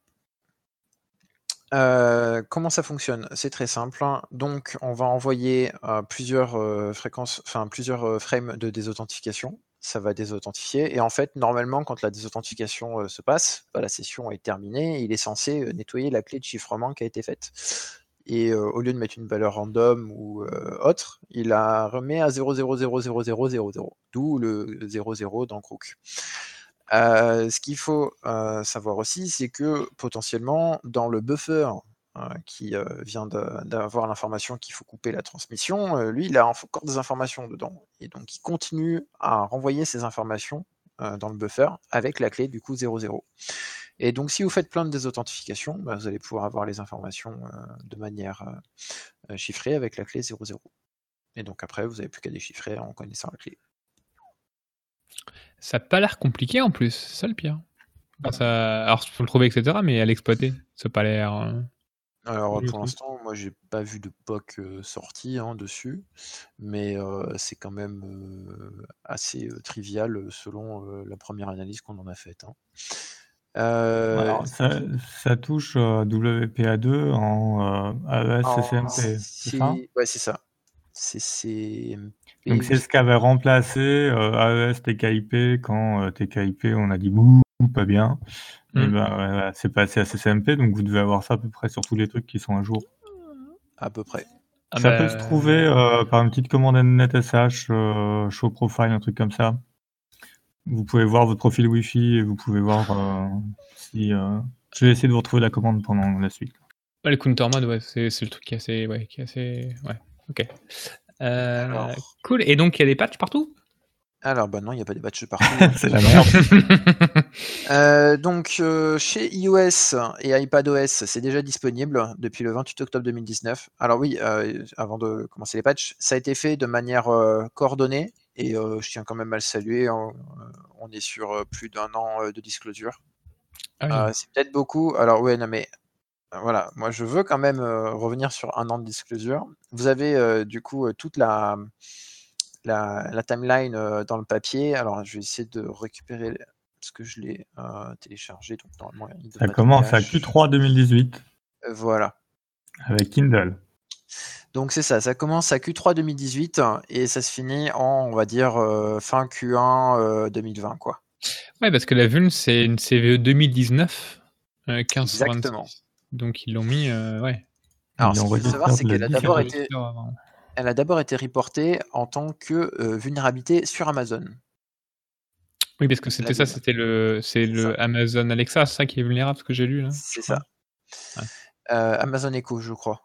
Comment ça fonctionne? C'est très simple. Donc on va envoyer plusieurs fréquences, enfin plusieurs frames de désauthentification. Ça va désauthentifier. Et en fait, normalement, quand la désauthentification se passe, la session est terminée, il est censé nettoyer la clé de chiffrement qui a été faite. Et au lieu de mettre une valeur random ou autre, il la remet à 0000000, d'où le 00 dans Crook. Ce qu'il faut savoir aussi, c'est que potentiellement, dans le buffer qui vient d'avoir l'information qu'il faut couper la transmission, lui, il a encore des informations dedans. Et donc, il continue à renvoyer ces informations dans le buffer avec la clé, du coup, 00. Et donc, si vous faites plein de désauthentifications, vous allez pouvoir avoir les informations de manière chiffrée avec la clé 00. Et donc, après, vous n'avez plus qu'à déchiffrer en connaissant la clé. Ça n'a pas l'air compliqué, en plus. C'est ça, le pire. Enfin, ça... Alors, il faut le trouver, etc., mais à l'exploiter, ça n'a pas l'air... Alors pour l'instant, moi j'ai pas vu de POC sorti dessus, mais c'est quand même assez trivial selon la première analyse qu'on en a faite. Alors, ça touche WPA2 en AES-CCMP, c'est ça? Ouais, c'est ça. Donc c'est ce qu'avait remplacé AES-TKIP quand TKIP on a dit bouh, pas bien. Et c'est passé à CCMP, donc vous devez avoir ça à peu près sur tous les trucs qui sont à jour. À peu près. Ça peut se trouver par une petite commande NetSH, show profile, un truc comme ça. Vous pouvez voir votre profil Wi-Fi et vous pouvez voir si... Je vais essayer de vous retrouver la commande pendant la suite. Ouais, le counterman, ouais, c'est le truc qui est assez... Ouais, qui est assez... Ouais. Ok. Alors... Cool. Et donc, il y a des patchs partout ? Alors, non, il n'y a pas des patchs partout. C'est la merde. Donc, chez iOS et iPadOS, c'est déjà disponible depuis le 28 octobre 2019. Alors oui, avant de commencer les patchs, ça a été fait de manière coordonnée et je tiens quand même à le saluer. On est sur plus d'1 an de disclosure. Ah oui. C'est peut-être beaucoup. Alors oui, non mais... Voilà, moi je veux quand même revenir sur 1 an de disclosure. Vous avez du coup toute la timeline dans le papier. Alors je vais essayer de récupérer parce que je l'ai téléchargé. Donc, normalement, ça commence à Q3 2018. Voilà. Avec Kindle. Donc c'est ça, ça commence à Q3 2018 et ça se finit en, on va dire, fin Q1 2020. Quoi. Ouais, parce que la vuln, c'est une CVE 2019. 15 Exactement. 26. Donc ils l'ont mis, ouais. Alors ce qu'il faut savoir, c'est qu'elle a d'abord été... Elle a d'abord été reportée en tant que vulnérabilité sur Amazon. Oui, parce que c'était ça, c'est le Amazon Alexa, c'est ça qui est vulnérable, ce que j'ai lu là. C'est ça. Ouais. Amazon Echo, je crois.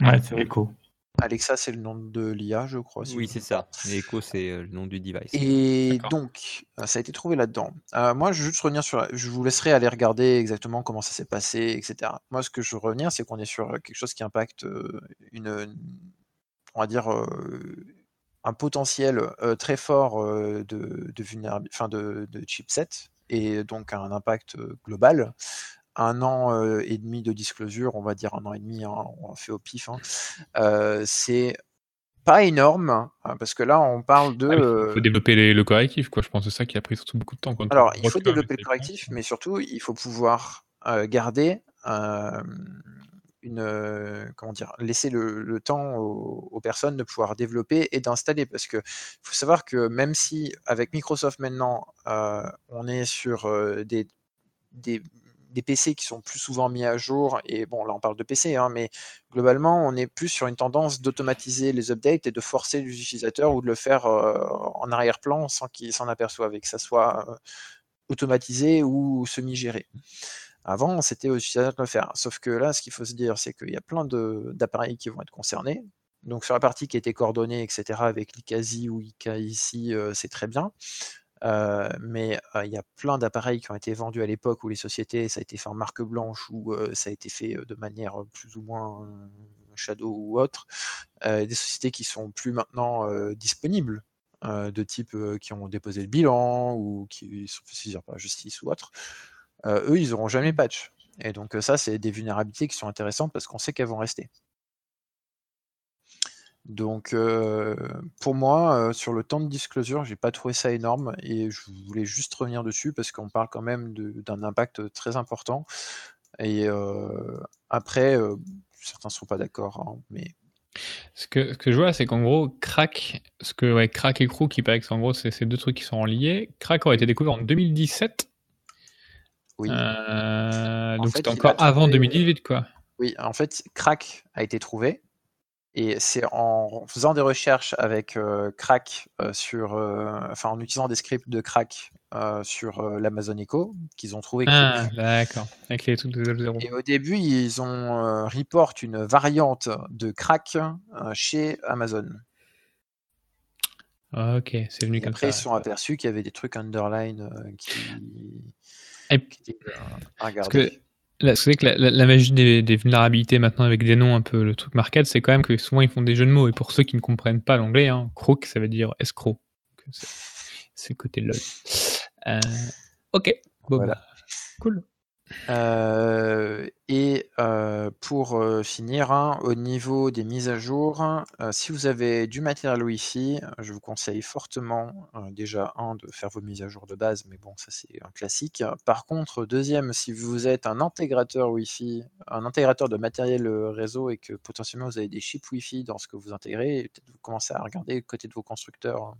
Ouais, c'est Echo. Alexa, c'est le nom de l'IA, je crois. Oui, c'est ça. Et Echo, c'est le nom du device. Et donc, ça a été trouvé là-dedans. Moi, je veux juste revenir sur... Je vous laisserai aller regarder exactement comment ça s'est passé, etc. Moi, ce que je veux revenir, c'est qu'on est sur quelque chose qui impacte une... on va dire, un potentiel très fort de chipset et donc un impact global. Un an et demi de disclosure, on va dire un an et demi, hein, on fait au pif, hein. C'est pas énorme, hein, parce que là on parle de... il faut développer le correctif, quoi. Je pense que c'est ça qui a pris surtout beaucoup de temps. Alors il faut développer le correctif, mais surtout il faut pouvoir garder laisser le temps aux personnes de pouvoir développer et d'installer, parce que faut savoir que même si avec Microsoft maintenant on est sur des PC qui sont plus souvent mis à jour, et bon là on parle de PC, hein, mais globalement on est plus sur une tendance d'automatiser les updates et de forcer les utilisateurs ou de le faire en arrière-plan sans qu'ils s'en aperçoivent et que ça soit automatisé ou semi-géré. Avant c'était aux utilisateurs de le faire, sauf que là ce qu'il faut se dire c'est qu'il y a plein d'appareils qui vont être concernés, donc sur la partie qui était coordonnée etc. avec l'ICASI ou ICA ici c'est très bien. Mais il y a plein d'appareils qui ont été vendus à l'époque où les sociétés, ça a été fait en marque blanche ou ça a été fait de manière plus ou moins shadow ou autre, des sociétés qui sont plus maintenant disponibles, de type qui ont déposé le bilan ou qui sont fait saisir par la justice ou autre, eux ils n'auront jamais patch. Et donc ça c'est des vulnérabilités qui sont intéressantes parce qu'on sait qu'elles vont rester. Donc pour moi sur le temps de disclosure j'ai pas trouvé ça énorme et je voulais juste revenir dessus parce qu'on parle quand même d'un impact très important et après certains ne sont pas d'accord, hein, mais... Ce que je vois c'est qu'en gros crack et crew qui paraît que c'est en gros c'est deux trucs qui sont liés. Crack aurait été découvert en 2017. Oui. En donc fait, c'était encore avant 2018 quoi. Oui, en fait crack a été trouvé. Et c'est en faisant des recherches avec crack en utilisant des scripts de crack sur l'Amazon Echo qu'ils ont trouvé. Ah, d'accord. Avec les trucs de 0.0. Et au début, ils ont report une variante de crack chez Amazon. Ok, c'est venu comme ça. Après, ils se sont aperçus qu'il y avait des trucs underline qui à regarder. Là, c'est vrai que la magie des vulnérabilités maintenant avec des noms un peu le truc market, c'est quand même que souvent ils font des jeux de mots. Et pour ceux qui ne comprennent pas l'anglais, hein, crook ça veut dire escroc. Donc, c'est côté LOL. Ok, bon, voilà. Cool. Pour finir, hein, au niveau des mises à jour, si vous avez du matériel Wi-Fi, je vous conseille fortement de faire vos mises à jour de base, mais bon, ça c'est un classique. Par contre, deuxième, si vous êtes un intégrateur Wi-Fi, un intégrateur de matériel réseau et que potentiellement vous avez des chips Wi-Fi dans ce que vous intégrez, peut-être vous commencez à regarder le côté de vos constructeurs. Hein.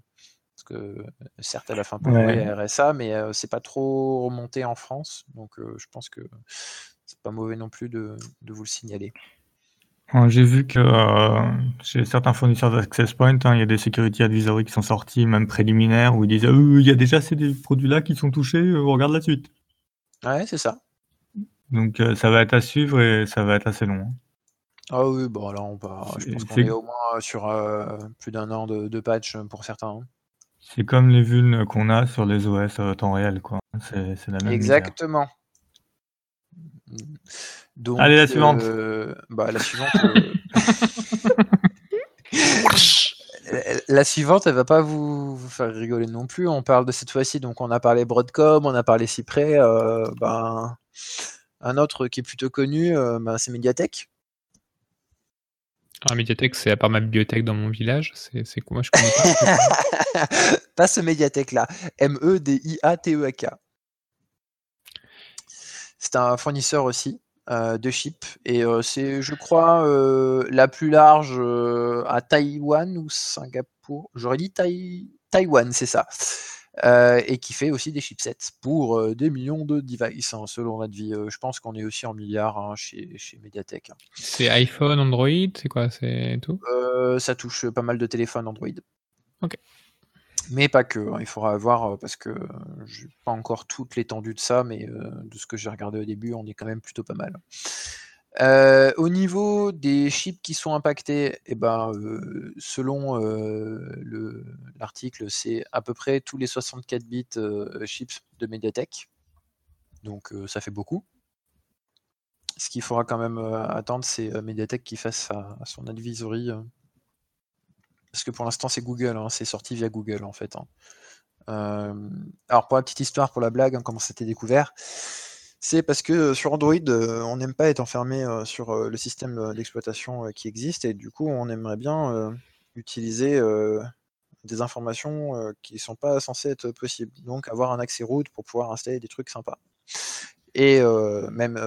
Parce que certes à la fin pour le RSA, mais c'est pas trop remonté en France, donc je pense que c'est pas mauvais non plus de vous le signaler. J'ai vu que chez certains fournisseurs d'Access Point, hein, y a des Security Advisory qui sont sortis, même préliminaires, où ils disent y a déjà ces produits-là qui sont touchés, on regarde la suite. Ouais, c'est ça. Donc ça va être à suivre et ça va être assez long. Hein. Ah oui, bon là je pense qu'on est au moins sur plus d'un an de patch pour certains. Hein. C'est comme les vulnes qu'on a sur les OS temps réel, quoi. C'est la même. Exactement. Donc, allez, la suivante. La suivante. La suivante, elle va pas vous faire rigoler non plus. On parle de cette fois-ci, donc on a parlé Broadcom, on a parlé Cyprès. Un autre qui est plutôt connu, c'est Mediatek. Alors, Mediatek, c'est à part ma bibliothèque dans mon village, c'est quoi? Moi, je connais pas. Pas ce Mediatek-là. MEDIATEK. C'est un fournisseur aussi de chips. Et c'est, je crois, la plus large à Taïwan ou Singapour. J'aurais dit Taïwan, c'est ça. Et qui fait aussi des chipsets pour des millions de devices, hein, selon la vie. Je pense qu'on est aussi en milliards, hein, chez Mediatek. Hein. C'est iPhone, Android, c'est quoi, c'est tout? Ça touche pas mal de téléphones Android. Ok. Mais pas que, hein, il faudra voir, parce que j'ai pas encore toute l'étendue de ça, mais de ce que j'ai regardé au début, on est quand même plutôt pas mal. Au niveau des chips qui sont impactés, selon l'article, c'est à peu près tous les 64 bits chips de Mediatek. Donc ça fait beaucoup. Ce qu'il faudra quand même attendre, c'est Mediatek qui fasse son advisory. Parce que pour l'instant c'est Google, hein, c'est sorti via Google en fait. Hein. Alors pour la petite histoire, pour la blague, hein, comment c'était découvert, c'est parce que sur Android, on n'aime pas être enfermé sur le système d'exploitation qui existe, et du coup on aimerait bien utiliser des informations qui ne sont pas censées être possibles, donc avoir un accès root pour pouvoir installer des trucs sympas. Et même,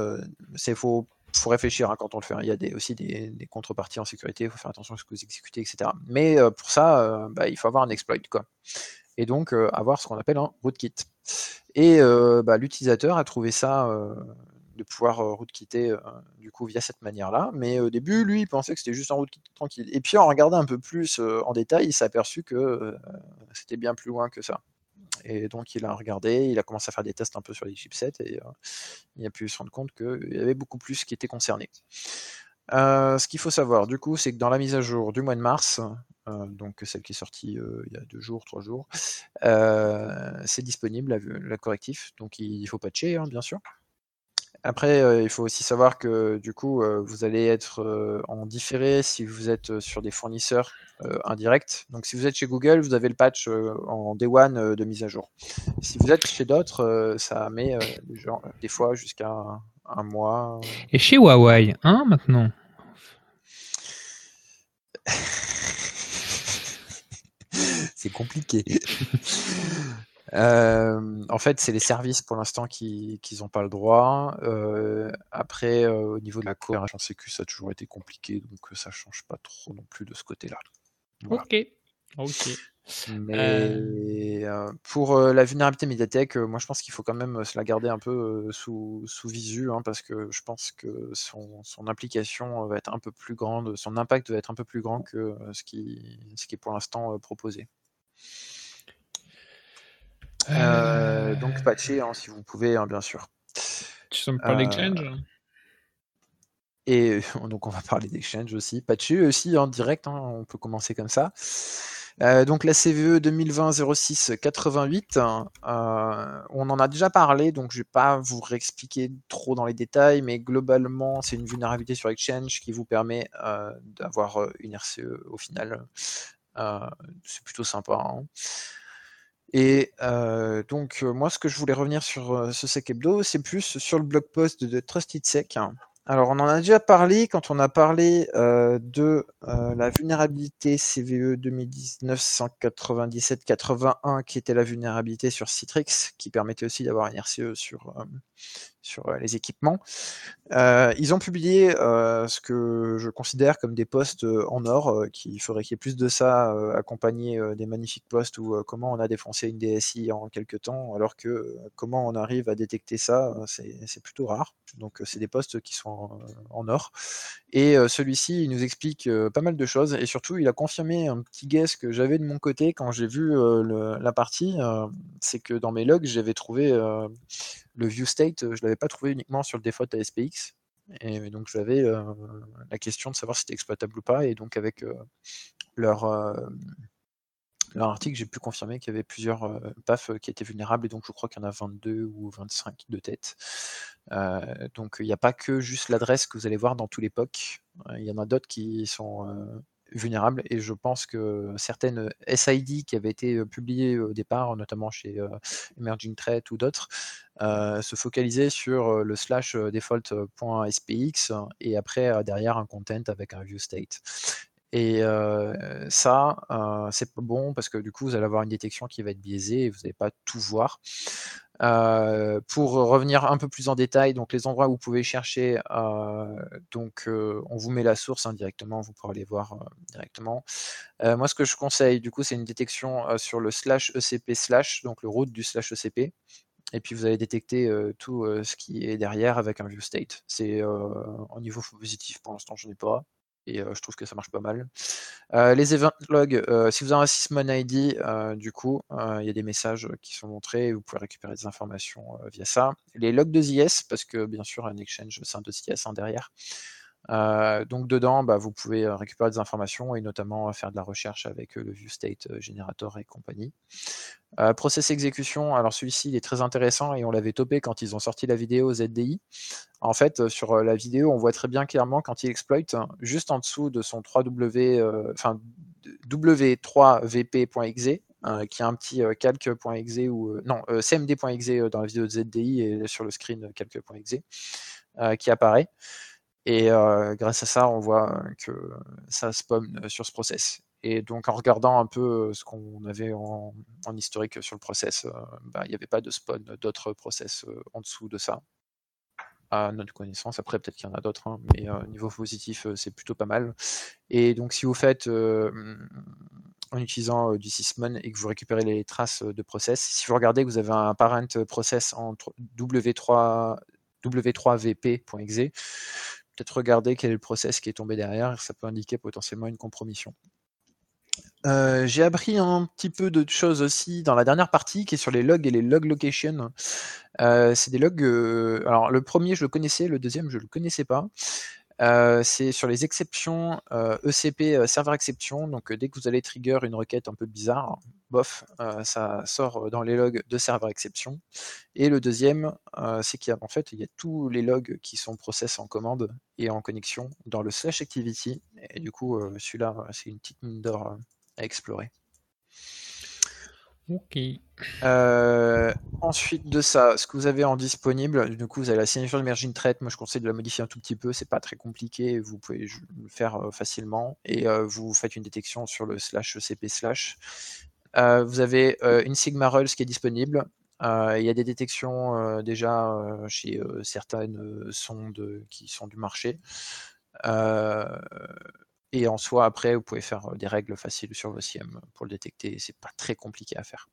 il faut réfléchir hein, quand on le fait, il y a aussi des contreparties en sécurité, il faut faire attention à ce que vous exécutez, etc. Mais pour ça, il faut avoir un exploit, quoi. Et donc avoir ce qu'on appelle un rootkit. Et l'utilisateur a trouvé ça, de pouvoir rootkitter du coup via cette manière-là, mais au début, lui, il pensait que c'était juste un rootkit tranquille. Et puis en regardant un peu plus en détail, il s'est aperçu que c'était bien plus loin que ça. Et donc il a regardé, il a commencé à faire des tests un peu sur les chipsets, et il a pu se rendre compte qu'il y avait beaucoup plus qui était concerné. Ce qu'il faut savoir, du coup, c'est que dans la mise à jour du mois de mars, donc celle qui est sortie il y a 2 jours, 3 jours, c'est disponible, la correctif, donc il faut patcher, hein, bien sûr. Après, il faut aussi savoir que du coup, vous allez être en différé si vous êtes sur des fournisseurs indirects. Donc si vous êtes chez Google, vous avez le patch en day one de mise à jour. Si vous êtes chez d'autres, ça met genre, des fois jusqu'à un mois. Et chez Huawei, hein, maintenant. C'est compliqué. En fait, c'est les services pour l'instant qui n'ont pas le droit. Après, au niveau de la coopération, j'en sais que ça a toujours été compliqué, donc ça ne change pas trop non plus de ce côté-là. Voilà. Ok. Mais pour la vulnérabilité médiathèque, moi je pense qu'il faut quand même se la garder un peu sous visu, hein, parce que je pense que son implication va être un peu plus grande, son impact va être un peu plus grand que ce qui est pour l'instant proposé. Donc patcher hein, si vous pouvez, hein, bien sûr. Tu sens pas l'exchange et donc on va parler d'exchange aussi. Patcher aussi en direct, hein, on peut commencer comme ça. Donc la CVE 2020-06-88, on en a déjà parlé, donc je ne vais pas vous réexpliquer trop dans les détails, mais globalement c'est une vulnérabilité sur Exchange qui vous permet d'avoir une RCE au final. C'est plutôt sympa. Hein. Et donc moi ce que je voulais revenir sur ce Sec Hebdo, c'est plus sur le blog post de Trusted Sec. Alors, on en a déjà parlé quand on a parlé de la vulnérabilité CVE 2019-197-81, qui était la vulnérabilité sur Citrix, qui permettait aussi d'avoir une RCE sur les équipements. Ils ont publié ce que je considère comme des posts en or, qu'il faudrait qu'il y ait plus de ça, accompagné des magnifiques posts où comment on a défoncé une DSI en quelques temps, alors que comment on arrive à détecter ça, c'est plutôt rare. Donc, c'est des posts qui sont en or. Et celui-ci, il nous explique pas mal de choses, et surtout, il a confirmé un petit guess que j'avais de mon côté quand j'ai vu la partie, c'est que dans mes logs, j'avais trouvé le view state, je ne l'avais pas trouvé uniquement sur le default ASPX, et donc j'avais la question de savoir si c'était exploitable ou pas, et donc avec leur article, j'ai pu confirmer qu'il y avait plusieurs PAF qui étaient vulnérables, et donc je crois qu'il y en a 22 ou 25 de tête. Donc il n'y a pas que juste l'adresse que vous allez voir dans tous les POC, il y en a d'autres qui sont vulnérables, et je pense que certaines SID qui avaient été publiées au départ, notamment chez Emerging Threat ou d'autres, se focalisaient sur le slash default.spx, et après derrière un content avec un view state. Et ça, c'est pas bon parce que du coup, vous allez avoir une détection qui va être biaisée et vous n'allez pas tout voir. Pour revenir un peu plus en détail, donc les endroits où vous pouvez chercher, on vous met la source indirectement, vous pourrez aller voir directement. Moi, ce que je conseille, du coup, c'est une détection sur le /ECP/, donc le route du /ECP. Et puis vous allez détecter tout ce qui est derrière avec un view state. C'est au niveau positif, pour l'instant, je n'en ai pas. Et je trouve que ça marche pas mal. Les event logs, si vous avez un Sysmon ID, du coup, il y a des messages qui sont montrés, et vous pouvez récupérer des informations via ça. Les logs de ZIS, parce que bien sûr, un exchange, c'est un de ZIS hein, derrière. Donc dedans, vous pouvez récupérer des informations et notamment faire de la recherche avec le view state generator et compagnie. Process exécution, alors celui-ci il est très intéressant et on l'avait topé quand ils ont sorti la vidéo ZDI. En fait, sur la vidéo, on voit très bien clairement quand il exploite, hein, juste en dessous de son W3VP.exe, qui a un petit calc.exe ou cmd.exe dans la vidéo de ZDI et sur le screen calc.exe qui apparaît. Et grâce à ça, on voit que ça spawn sur ce process. Et donc, en regardant un peu ce qu'on avait en historique sur le process, il n'y avait pas de spawn d'autres process en dessous de ça, à notre connaissance. Après, peut-être qu'il y en a d'autres, hein, mais niveau positif, c'est plutôt pas mal. Et donc, si vous faites en utilisant du sysmon et que vous récupérez les traces de process, si vous regardez que vous avez un parent process en w3vp.exe, peut-être regarder quel est le process qui est tombé derrière, ça peut indiquer potentiellement une compromission. J'ai appris un petit peu de choses aussi dans la dernière partie qui est sur les logs et les log locations. C'est des logs, alors le premier je le connaissais, le deuxième je ne le connaissais pas. C'est sur les exceptions ECP server exception, donc dès que vous allez trigger une requête un peu bizarre, bof, ça sort dans les logs de server exception. Et le deuxième, c'est qu'il y a tous les logs qui sont process en commande et en connexion dans le slash activity, et du coup celui-là c'est une petite mine d'or à explorer. Ok. Ensuite de ça, ce que vous avez en disponible, du coup vous avez la signature d'Emerging Threat. Moi je conseille de la modifier un tout petit peu, c'est pas très compliqué, vous pouvez le faire facilement, et vous faites une détection sur le /cp/. Vous avez une Sigma Rules qui est disponible. Il y a des détections déjà chez certaines sondes qui sont du marché. Et en soi, après, vous pouvez faire des règles faciles sur vos CM pour le détecter. C'est pas très compliqué à faire.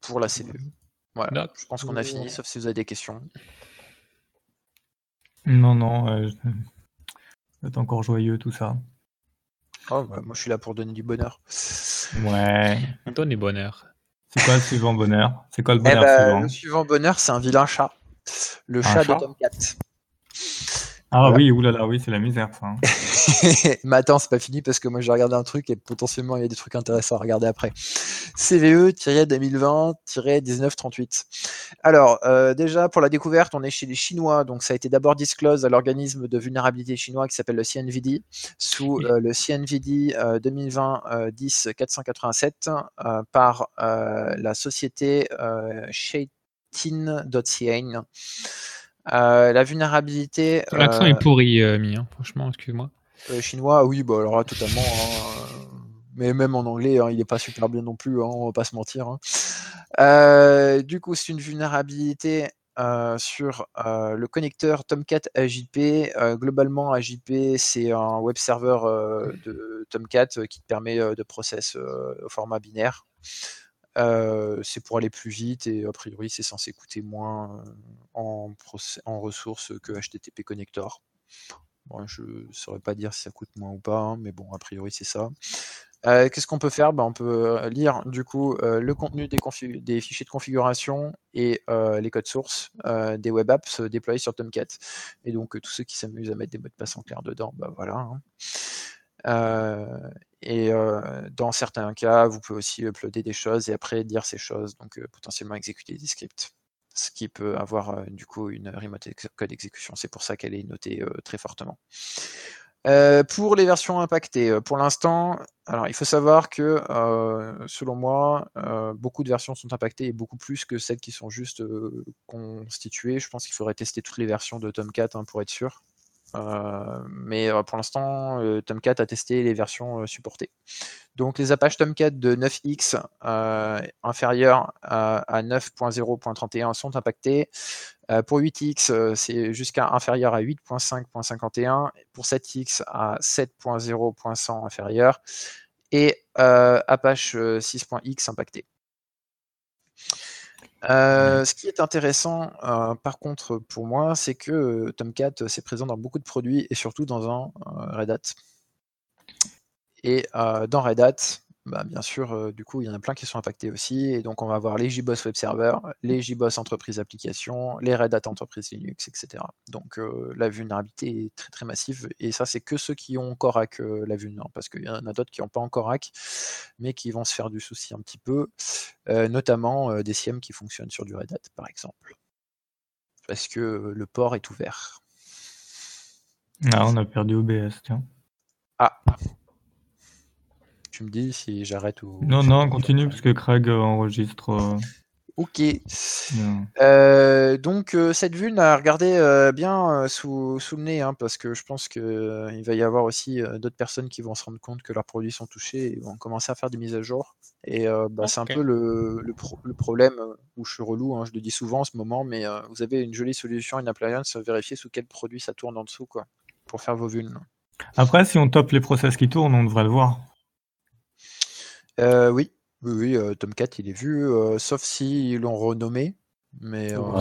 Pour la cellule. Voilà, je pense qu'on a fini, sauf si vous avez des questions. Non, c'est encore joyeux tout ça. Oh, bah, moi, je suis là pour donner du bonheur. Ouais. Donne du bonheur. C'est quoi le suivant bonheur ? C'est quoi le bonheur suivant ? Le suivant bonheur, c'est un vilain chat. Le chat de Tomcat. Ah voilà. Oui, oulala, oui, c'est la misère, ça. Hein. Mais attends, c'est pas fini parce que moi j'ai regardé un truc et potentiellement il y a des trucs intéressants à regarder après. CVE-2020-1938. Alors, déjà pour la découverte, on est chez les Chinois, donc ça a été d'abord disclose à l'organisme de vulnérabilité chinois qui s'appelle le CNVD, sous le CNVD 2020-10-487 par la société Chaitin.cn. La vulnérabilité. L'accent est pourri, Mi, hein, franchement, excuse-moi. Chinois, oui, bah alors là, totalement. Mais même en anglais, hein, il n'est pas super bien non plus, hein, on va pas se mentir. Hein. Du coup, c'est une vulnérabilité sur le connecteur Tomcat AJP. Globalement, AJP, c'est un web server de Tomcat qui te permet de process au format binaire. C'est pour aller plus vite et a priori c'est censé coûter moins en ressources que HTTP Connector. Bon, je ne saurais pas dire si ça coûte moins ou pas, hein, mais bon, a priori c'est ça. Qu'est-ce qu'on peut faire ? On peut lire du coup le contenu des fichiers de configuration et les codes sources des web apps déployés sur Tomcat. Et donc tous ceux qui s'amusent à mettre des mots de passe en clair dedans, bah voilà. Hein. Et dans certains cas, vous pouvez aussi uploader des choses et après dire ces choses, donc potentiellement exécuter des scripts, ce qui peut avoir du coup une remote code exécution. C'est pour ça qu'elle est notée très fortement. Pour les versions impactées, pour l'instant, alors il faut savoir que selon moi, beaucoup de versions sont impactées et beaucoup plus que celles qui sont juste constituées. Je pense qu'il faudrait tester toutes les versions de Tomcat hein, pour être sûr. Mais pour l'instant, Tomcat a testé les versions supportées. Donc les Apaches Tomcat de 9x inférieurs à 9.0.31 sont impactés. Pour 8x, c'est jusqu'à inférieur à 8.5.51. Pour 7x, à 7.0.100 inférieur. Et Apache 6.x impacté. Ce qui est intéressant par contre pour moi, c'est que Tomcat c'est présent dans beaucoup de produits et surtout dans un Red Hat. Et dans Red Hat, bah, bien sûr, du coup, il y en a plein qui sont impactés aussi. Et donc on va avoir les JBoss Web Server, les JBoss Entreprise Application, les Red Hat Entreprise Linux, etc. Donc la vulnérabilité est très très massive. Et ça, c'est que ceux qui ont Corac la vulnérabilité, parce qu'il y en a d'autres qui n'ont pas encore Corac, mais qui vont se faire du souci un petit peu, notamment des CM qui fonctionnent sur du Red Hat, par exemple. Parce que le port est ouvert. Ah, on a perdu OBS, tiens. Ah. tu me dis si j'arrête ou... Non, continue, parce que Craig enregistre... Ok. Donc, cette vulne à regarder bien sous le nez, hein, parce que je pense qu'il va y avoir aussi d'autres personnes qui vont se rendre compte que leurs produits sont touchés et vont commencer à faire des mises à jour. Et c'est un peu le problème où je suis relou, hein, je le dis souvent en ce moment, mais vous avez une jolie solution, une appliance, vérifiez sous quel produit ça tourne en dessous, quoi, pour faire vos vulnes. Après, si on top les process qui tournent, on devrait le voir. Oui, Tomcat, il est vu, sauf s'ils l'ont renommé. Mais il y en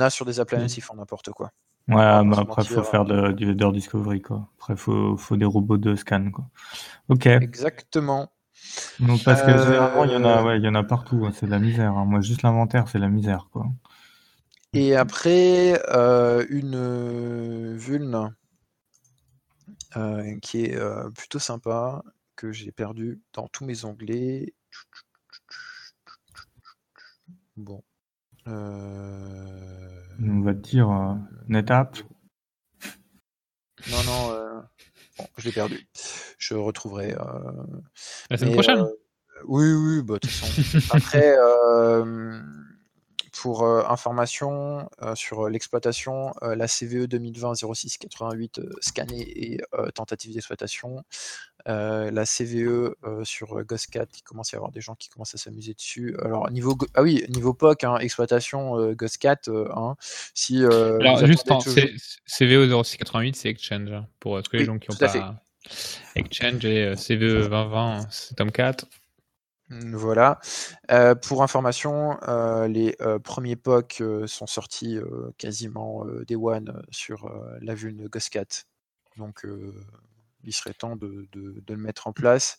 a sur des appliances, ils font n'importe quoi. Ouais, mais après, il faut faire du Leader Discovery, quoi. Après, il faut des robots de scan, quoi. Ok. Exactement. Donc, parce que généralement, il y en a partout, hein, c'est de la misère. Hein. Moi, juste l'inventaire, c'est de la misère, quoi. Et après, une vulne qui est plutôt sympa, que j'ai perdu dans tous mes onglets. Bon. On va te dire NetApp. Non. Bon, je l'ai perdu. Je retrouverai. La semaine prochaine. Oui. Bah, de toute façon. Après, pour information sur l'exploitation, la CVE 2020-06-88 scannée et tentative d'exploitation. La CVE sur Ghostcat, il commence à y avoir des gens qui commencent à s'amuser dessus. Alors niveau POC, hein, exploitation Ghostcat, hein, si. Alors juste CVE 0688, c'est Exchange pour tous les gens qui n'ont pas Exchange et CVE 2020, c'est Tomcat. Voilà. Pour information, les premiers POC sont sortis quasiment Day One sur la vulne Ghostcat. Donc il serait temps de le mettre en place.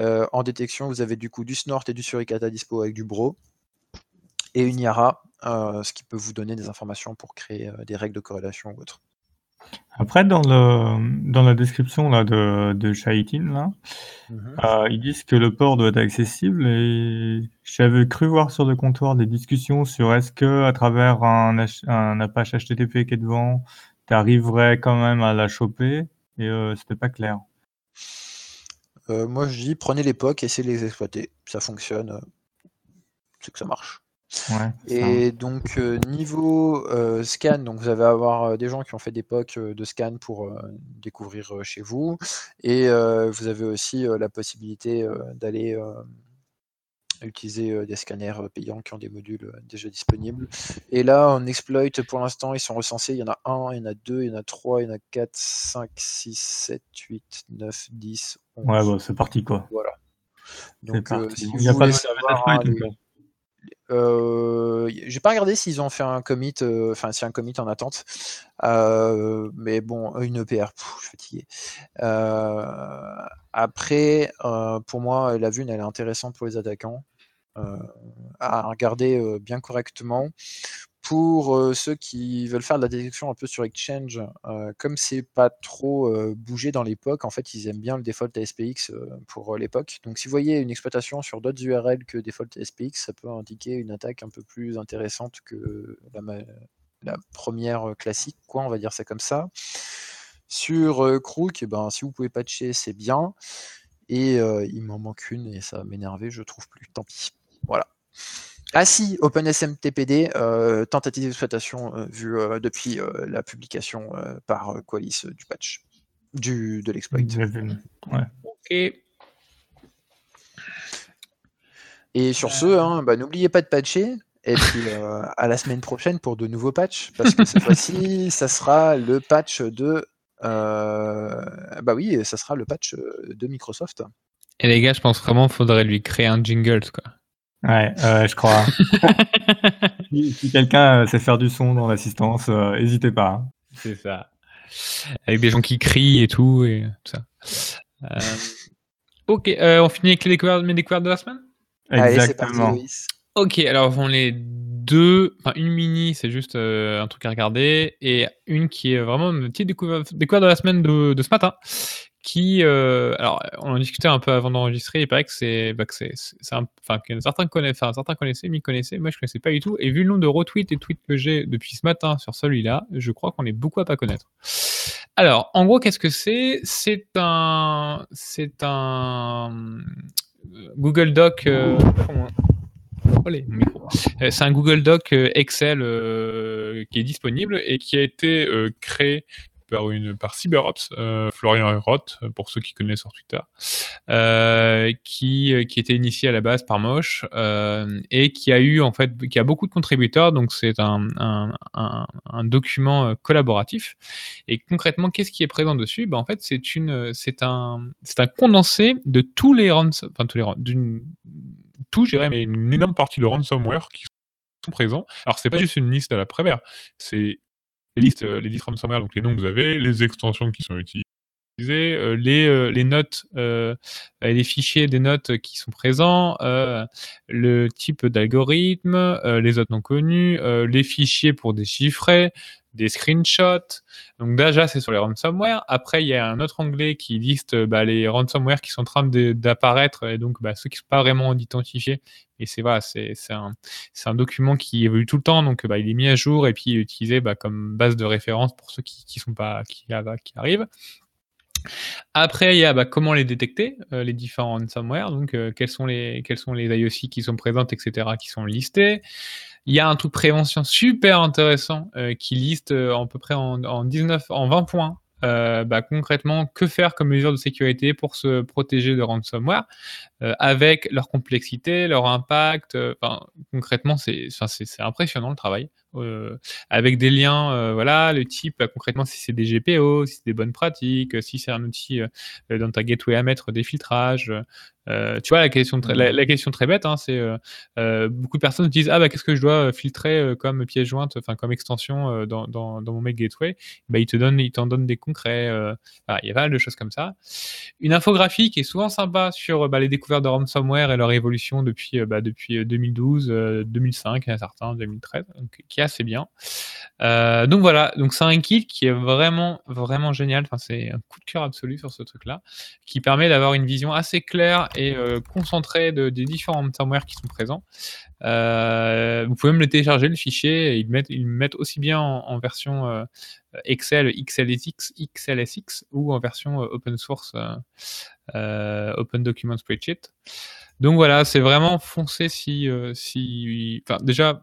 En détection, vous avez du coup du Snort et du Suricat à dispo avec du Bro et une IARA, ce qui peut vous donner des informations pour créer des règles de corrélation ou autre. Après, dans la description là, de Chaitin, là, ils disent que le port doit être accessible et j'avais cru voir sur le comptoir des discussions sur est-ce qu'à travers un Apache HTTP qui est devant, tu arriverais quand même à la choper. Et c'était pas clair. Moi je dis prenez les POC, essayez de les exploiter. Ça fonctionne, c'est que ça marche. Ouais, et donc niveau scan, donc vous allez avoir des gens qui ont fait des POC de scan pour découvrir chez vous. Et vous avez aussi la possibilité d'aller utiliser des scanners payants qui ont des modules déjà disponibles. Et là, on exploit, pour l'instant, ils sont recensés. Il y en a 1, il y en a 2, il y en a 3, il y en a 4, 5, 6, 7, 8, 9, 10, 11. Ouais, bon, c'est parti, quoi. Voilà. Donc, si il n'y a pas de savoir, j'ai pas regardé s'ils ont fait un commit, si un commit en attente, mais bon, une EPR, je suis fatigué. Après, pour moi, la vulne, elle est intéressante pour les attaquants à regarder bien correctement. Pour ceux qui veulent faire de la détection un peu sur Exchange, comme c'est pas trop bougé dans les POC, en fait, ils aiment bien le default ASPX pour les POC. Donc, si vous voyez une exploitation sur d'autres URL que default ASPX, ça peut indiquer une attaque un peu plus intéressante que la première classique, quoi, on va dire ça comme ça. Sur Crook, si vous pouvez patcher, c'est bien. Et il m'en manque une et ça m'énervait, je trouve plus. Tant pis. Voilà. Ah si, OpenSMTPD, tentative d'exploitation vue depuis la publication par Qualys du patch, de l'exploit. Ouais. Ok. Et sur ce, hein, n'oubliez pas de patcher, et puis à la semaine prochaine pour de nouveaux patchs, parce que cette fois-ci, ça sera le patch de Microsoft. Et les gars, je pense vraiment qu'il faudrait lui créer un jingle, quoi. Ouais, je crois. Si quelqu'un sait faire du son dans l'assistance, n'hésitez pas. Hein. C'est ça. Avec des gens qui crient et tout ça. Ok, on finit avec mes découvertes de la semaine. Exactement. Allez, c'est parti, ok, alors on les deux. Enfin, une mini, c'est juste un truc à regarder, et une qui est vraiment une petite découverte de la semaine de ce matin. Qui, alors, on en discutait un peu avant d'enregistrer. Il paraît que certains connaissaient, m'y connaissaient. Moi, je connaissais pas du tout. Et vu le nombre de retweets et tweets que j'ai depuis ce matin sur celui-là, je crois qu'on est beaucoup à pas connaître. Alors, en gros, qu'est-ce que c'est ? C'est un Google Doc. C'est un Google Doc Excel qui est disponible et qui a été créé par CyberOps, Florian Roth, pour ceux qui connaissent sur Twitter, qui était initié à la base par Mosh et qui a beaucoup de contributeurs. Donc c'est un document collaboratif. Et concrètement, qu'est-ce qui est présent dessus ? Ben, en fait, c'est un condensé de tous les une énorme partie de ransomware qui sont présents. Alors c'est pas juste une liste à la Prévert, c'est les listes ransomware, donc les noms que vous avez, les extensions qui sont utilisées, les notes, les fichiers des notes qui sont présents, le type d'algorithme, les autres non connus, les fichiers pour déchiffrer, des screenshots. Donc déjà, c'est sur les ransomware. Après, il y a un autre onglet qui liste les ransomware qui sont en train d'apparaître, et donc ceux qui ne sont pas vraiment identifiés. Et c'est un document qui évolue tout le temps, donc il est mis à jour et puis utilisé comme base de référence pour ceux qui arrivent. Après, il y a comment les détecter, les différents ransomware, donc quels sont les IOC qui sont présentes, etc., qui sont listés. Il y a un truc prévention super intéressant qui liste à peu près en 20 points concrètement que faire comme mesure de sécurité pour se protéger de ransomware avec leur complexité, leur impact. Concrètement, c'est impressionnant le travail. Avec des liens, le type, concrètement, si c'est des GPO, si c'est des bonnes pratiques, si c'est un outil dans ta gateway à mettre des filtrages. Tu vois, la question très bête, hein, c'est beaucoup de personnes disent qu'est-ce que je dois filtrer comme pièce jointe, comme extension dans mon mail gateway. Ils t'en donnent des concrets. Il y a pas mal de choses comme ça. Une infographie qui est souvent sympa sur les découvertes de ransomware et leur évolution depuis 2012, 2005, il y en a certains, 2013, donc, qui est assez bien. Donc voilà, donc c'est un kit qui est vraiment, vraiment génial. C'est un coup de cœur absolu sur ce truc-là, qui permet d'avoir une vision assez claire et concentrée des différents ransomware qui sont présents. Vous pouvez même le télécharger, le fichier, et ils mettent aussi bien en version Excel, XLSX, XLSX ou en version open source, Open Document Spreadsheet. Donc voilà, c'est vraiment foncé déjà,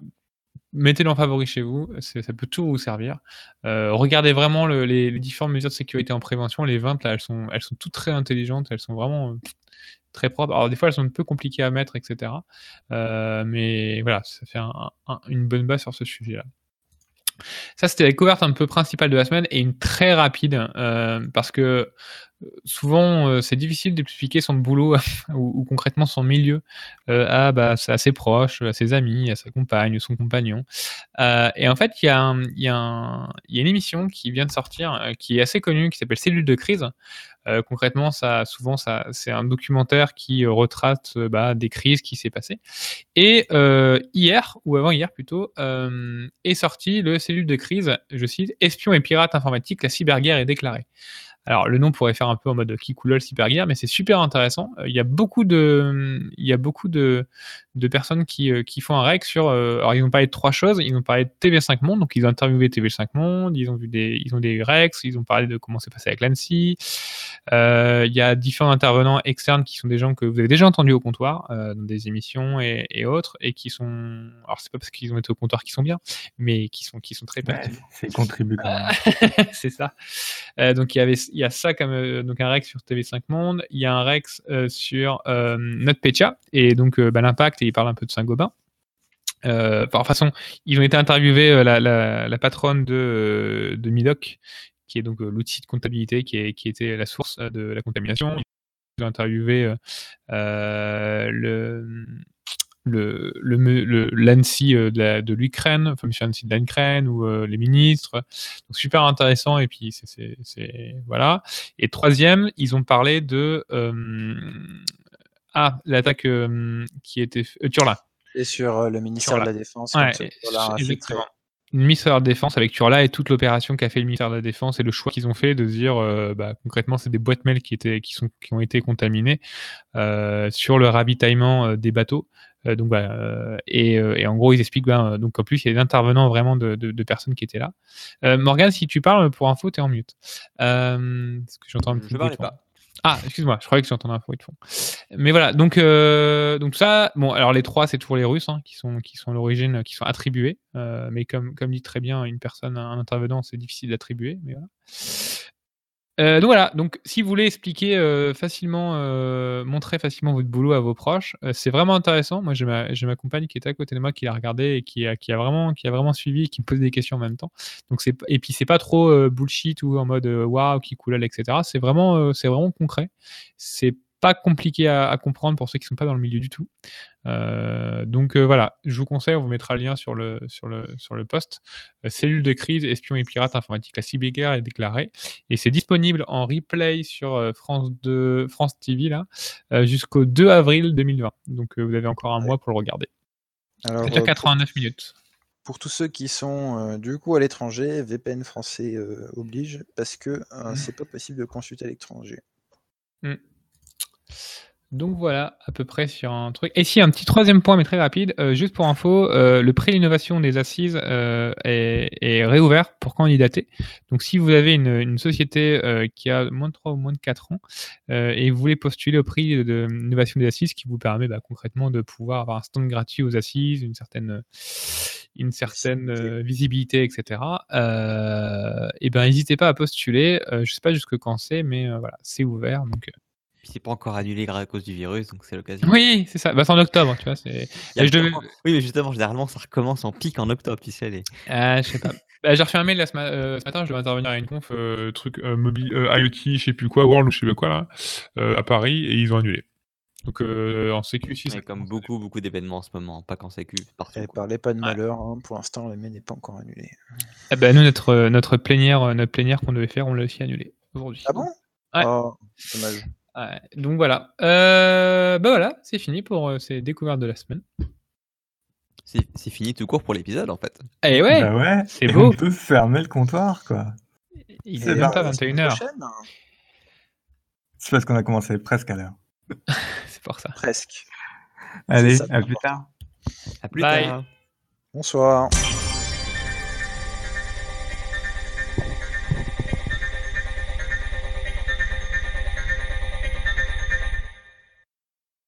mettez-le en favori chez vous, ça peut tout vous servir. Regardez vraiment les différentes mesures de sécurité en prévention, les 20 là, elles sont toutes très intelligentes, elles sont vraiment très propres. Alors des fois elles sont un peu compliquées à mettre, etc. Mais voilà, ça fait une bonne base sur ce sujet-là. Ça, c'était la découverte un peu principale de la semaine et une très rapide, parce que souvent c'est difficile d'expliquer son boulot ou concrètement son milieu à ses proches, à ses amis, à sa compagne, son compagnon. Et en fait, il y a une émission qui vient de sortir, qui est assez connue, qui s'appelle Cellule de crise. Concrètement, c'est un documentaire qui retrace des crises qui s'est passées. Et hier, ou avant-hier plutôt, est sorti le Cellule de crise, je cite, espions et pirates informatiques, la cyberguerre est déclarée. Alors, le nom pourrait faire un peu en mode qui coule le cyberguerre, mais c'est super intéressant. Il y a beaucoup de personnes qui font un rec sur. Alors, ils ont parlé de trois choses. Ils ont parlé de TV5Monde, donc ils ont interviewé TV5Monde. Ils ont des recs. Ils ont parlé de comment c'est passé avec l'ANSSI. Il y a différents intervenants externes qui sont des gens que vous avez déjà entendus au comptoir dans des émissions et autres, et qui sont. Alors, c'est pas parce qu'ils ont été au comptoir qu'ils sont bien, mais qui sont très bien. C'est contribuant. C'est ça. Donc il y a ça comme donc un rex sur TV5Monde, il y a un rex sur NotPetya et donc l'impact, et il parle un peu de Saint-Gobain. De toute façon, ils ont été interviewés la patronne de Midoc, qui est donc l'outil de comptabilité qui était la source de la contamination. Ils ont interviewé l'ANSSI de l'Ukraine, enfin monsieur l'ANSSI de l'Ukraine ou les ministres, donc super intéressant. Et puis c'est voilà. Et troisième, ils ont parlé de l'attaque qui était Turla et sur le ministère Turla. De la Défense. Ouais, exactement. Le ministère de la Défense avec Turla et toute l'opération qu'a fait le ministère de la Défense et le choix qu'ils ont fait de dire concrètement c'est des boîtes mail qui ont été contaminées sur le ravitaillement des bateaux. Donc voilà. Et en gros, ils expliquent. Donc en plus, il y a des intervenants vraiment de personnes qui étaient là. Morgane, si tu parles, pour info, t'es en mute. Est-ce que j'entends un petit peu de fond ? Ah, excuse-moi, je croyais que j'entendais un bruit de fond. Mais voilà, donc ça, bon, alors les trois, c'est toujours les Russes hein, qui sont à l'origine, qui sont attribués. Mais comme dit très bien une personne, un intervenant, c'est difficile d'attribuer. Mais voilà. Donc voilà, donc si vous voulez expliquer facilement, montrer facilement votre boulot à vos proches, c'est vraiment intéressant. Moi, j'ai ma compagne qui est à côté de moi, qui l'a regardé et qui a vraiment suivi, et qui me pose des questions en même temps. Donc c'est pas trop bullshit ou en mode waouh qui coulale, etc. C'est vraiment concret. C'est pas compliqué à comprendre pour ceux qui sont pas dans le milieu du tout. Donc voilà, je vous conseille, on vous mettra le lien sur le post. Cellule de crise, espions et pirates informatiques, la cyberguerre est déclarée et c'est disponible en replay sur France TV là jusqu'au 2 avril 2020. Donc vous avez encore un mois pour le regarder. Alors, c'est à 89 minutes. Pour tous ceux qui sont du coup à l'étranger, VPN français oblige parce que c'est pas possible de consulter à l'étranger. Mmh. Donc voilà, à peu près sur un truc. Et si, un petit troisième point, mais très rapide, juste pour info, le prix d'innovation des assises est réouvert pour candidater. Donc si vous avez une société qui a moins de 3 ou moins de 4 ans et vous voulez postuler au prix d'innovation des assises qui vous permet concrètement de pouvoir avoir un stand gratuit aux assises, une certaine visibilité, etc. Et ben n'hésitez pas à postuler. Je ne sais pas jusque quand c'est, mais voilà, c'est ouvert. Donc... c'est pas encore annulé à cause du virus, donc c'est l'occasion. Oui, c'est ça. Bah, c'est en octobre, tu vois. C'est... Oui, mais justement, généralement, ça recommence en pic en octobre, tu sais. Je sais pas. Bah, j'ai refait un mail là, ce matin, je devais intervenir à une conf, truc mobile, IoT, je sais plus quoi, World, je sais plus quoi, là, à Paris, et ils ont annulé. Donc en sécu, si c'est comme beaucoup d'événements en ce moment, pas qu'en sécu. Elle parlait pas de malheur, hein. Pour l'instant, le mail n'est pas encore annulé. Ah bah, nous, notre plénière qu'on devait faire, on l'a aussi annulée aujourd'hui. Ah bon ? Ouais. Oh, dommage. Ouais, donc voilà, voilà, c'est fini pour ces découvertes de la semaine. C'est fini tout court pour l'épisode en fait. Eh ouais, bah ouais, c'est beau. On peut fermer le comptoir quoi. Il est pas 21h. C'est parce qu'on a commencé presque à l'heure. C'est pour ça. Presque. Allez, à plus tard. À plus tard. Bonsoir.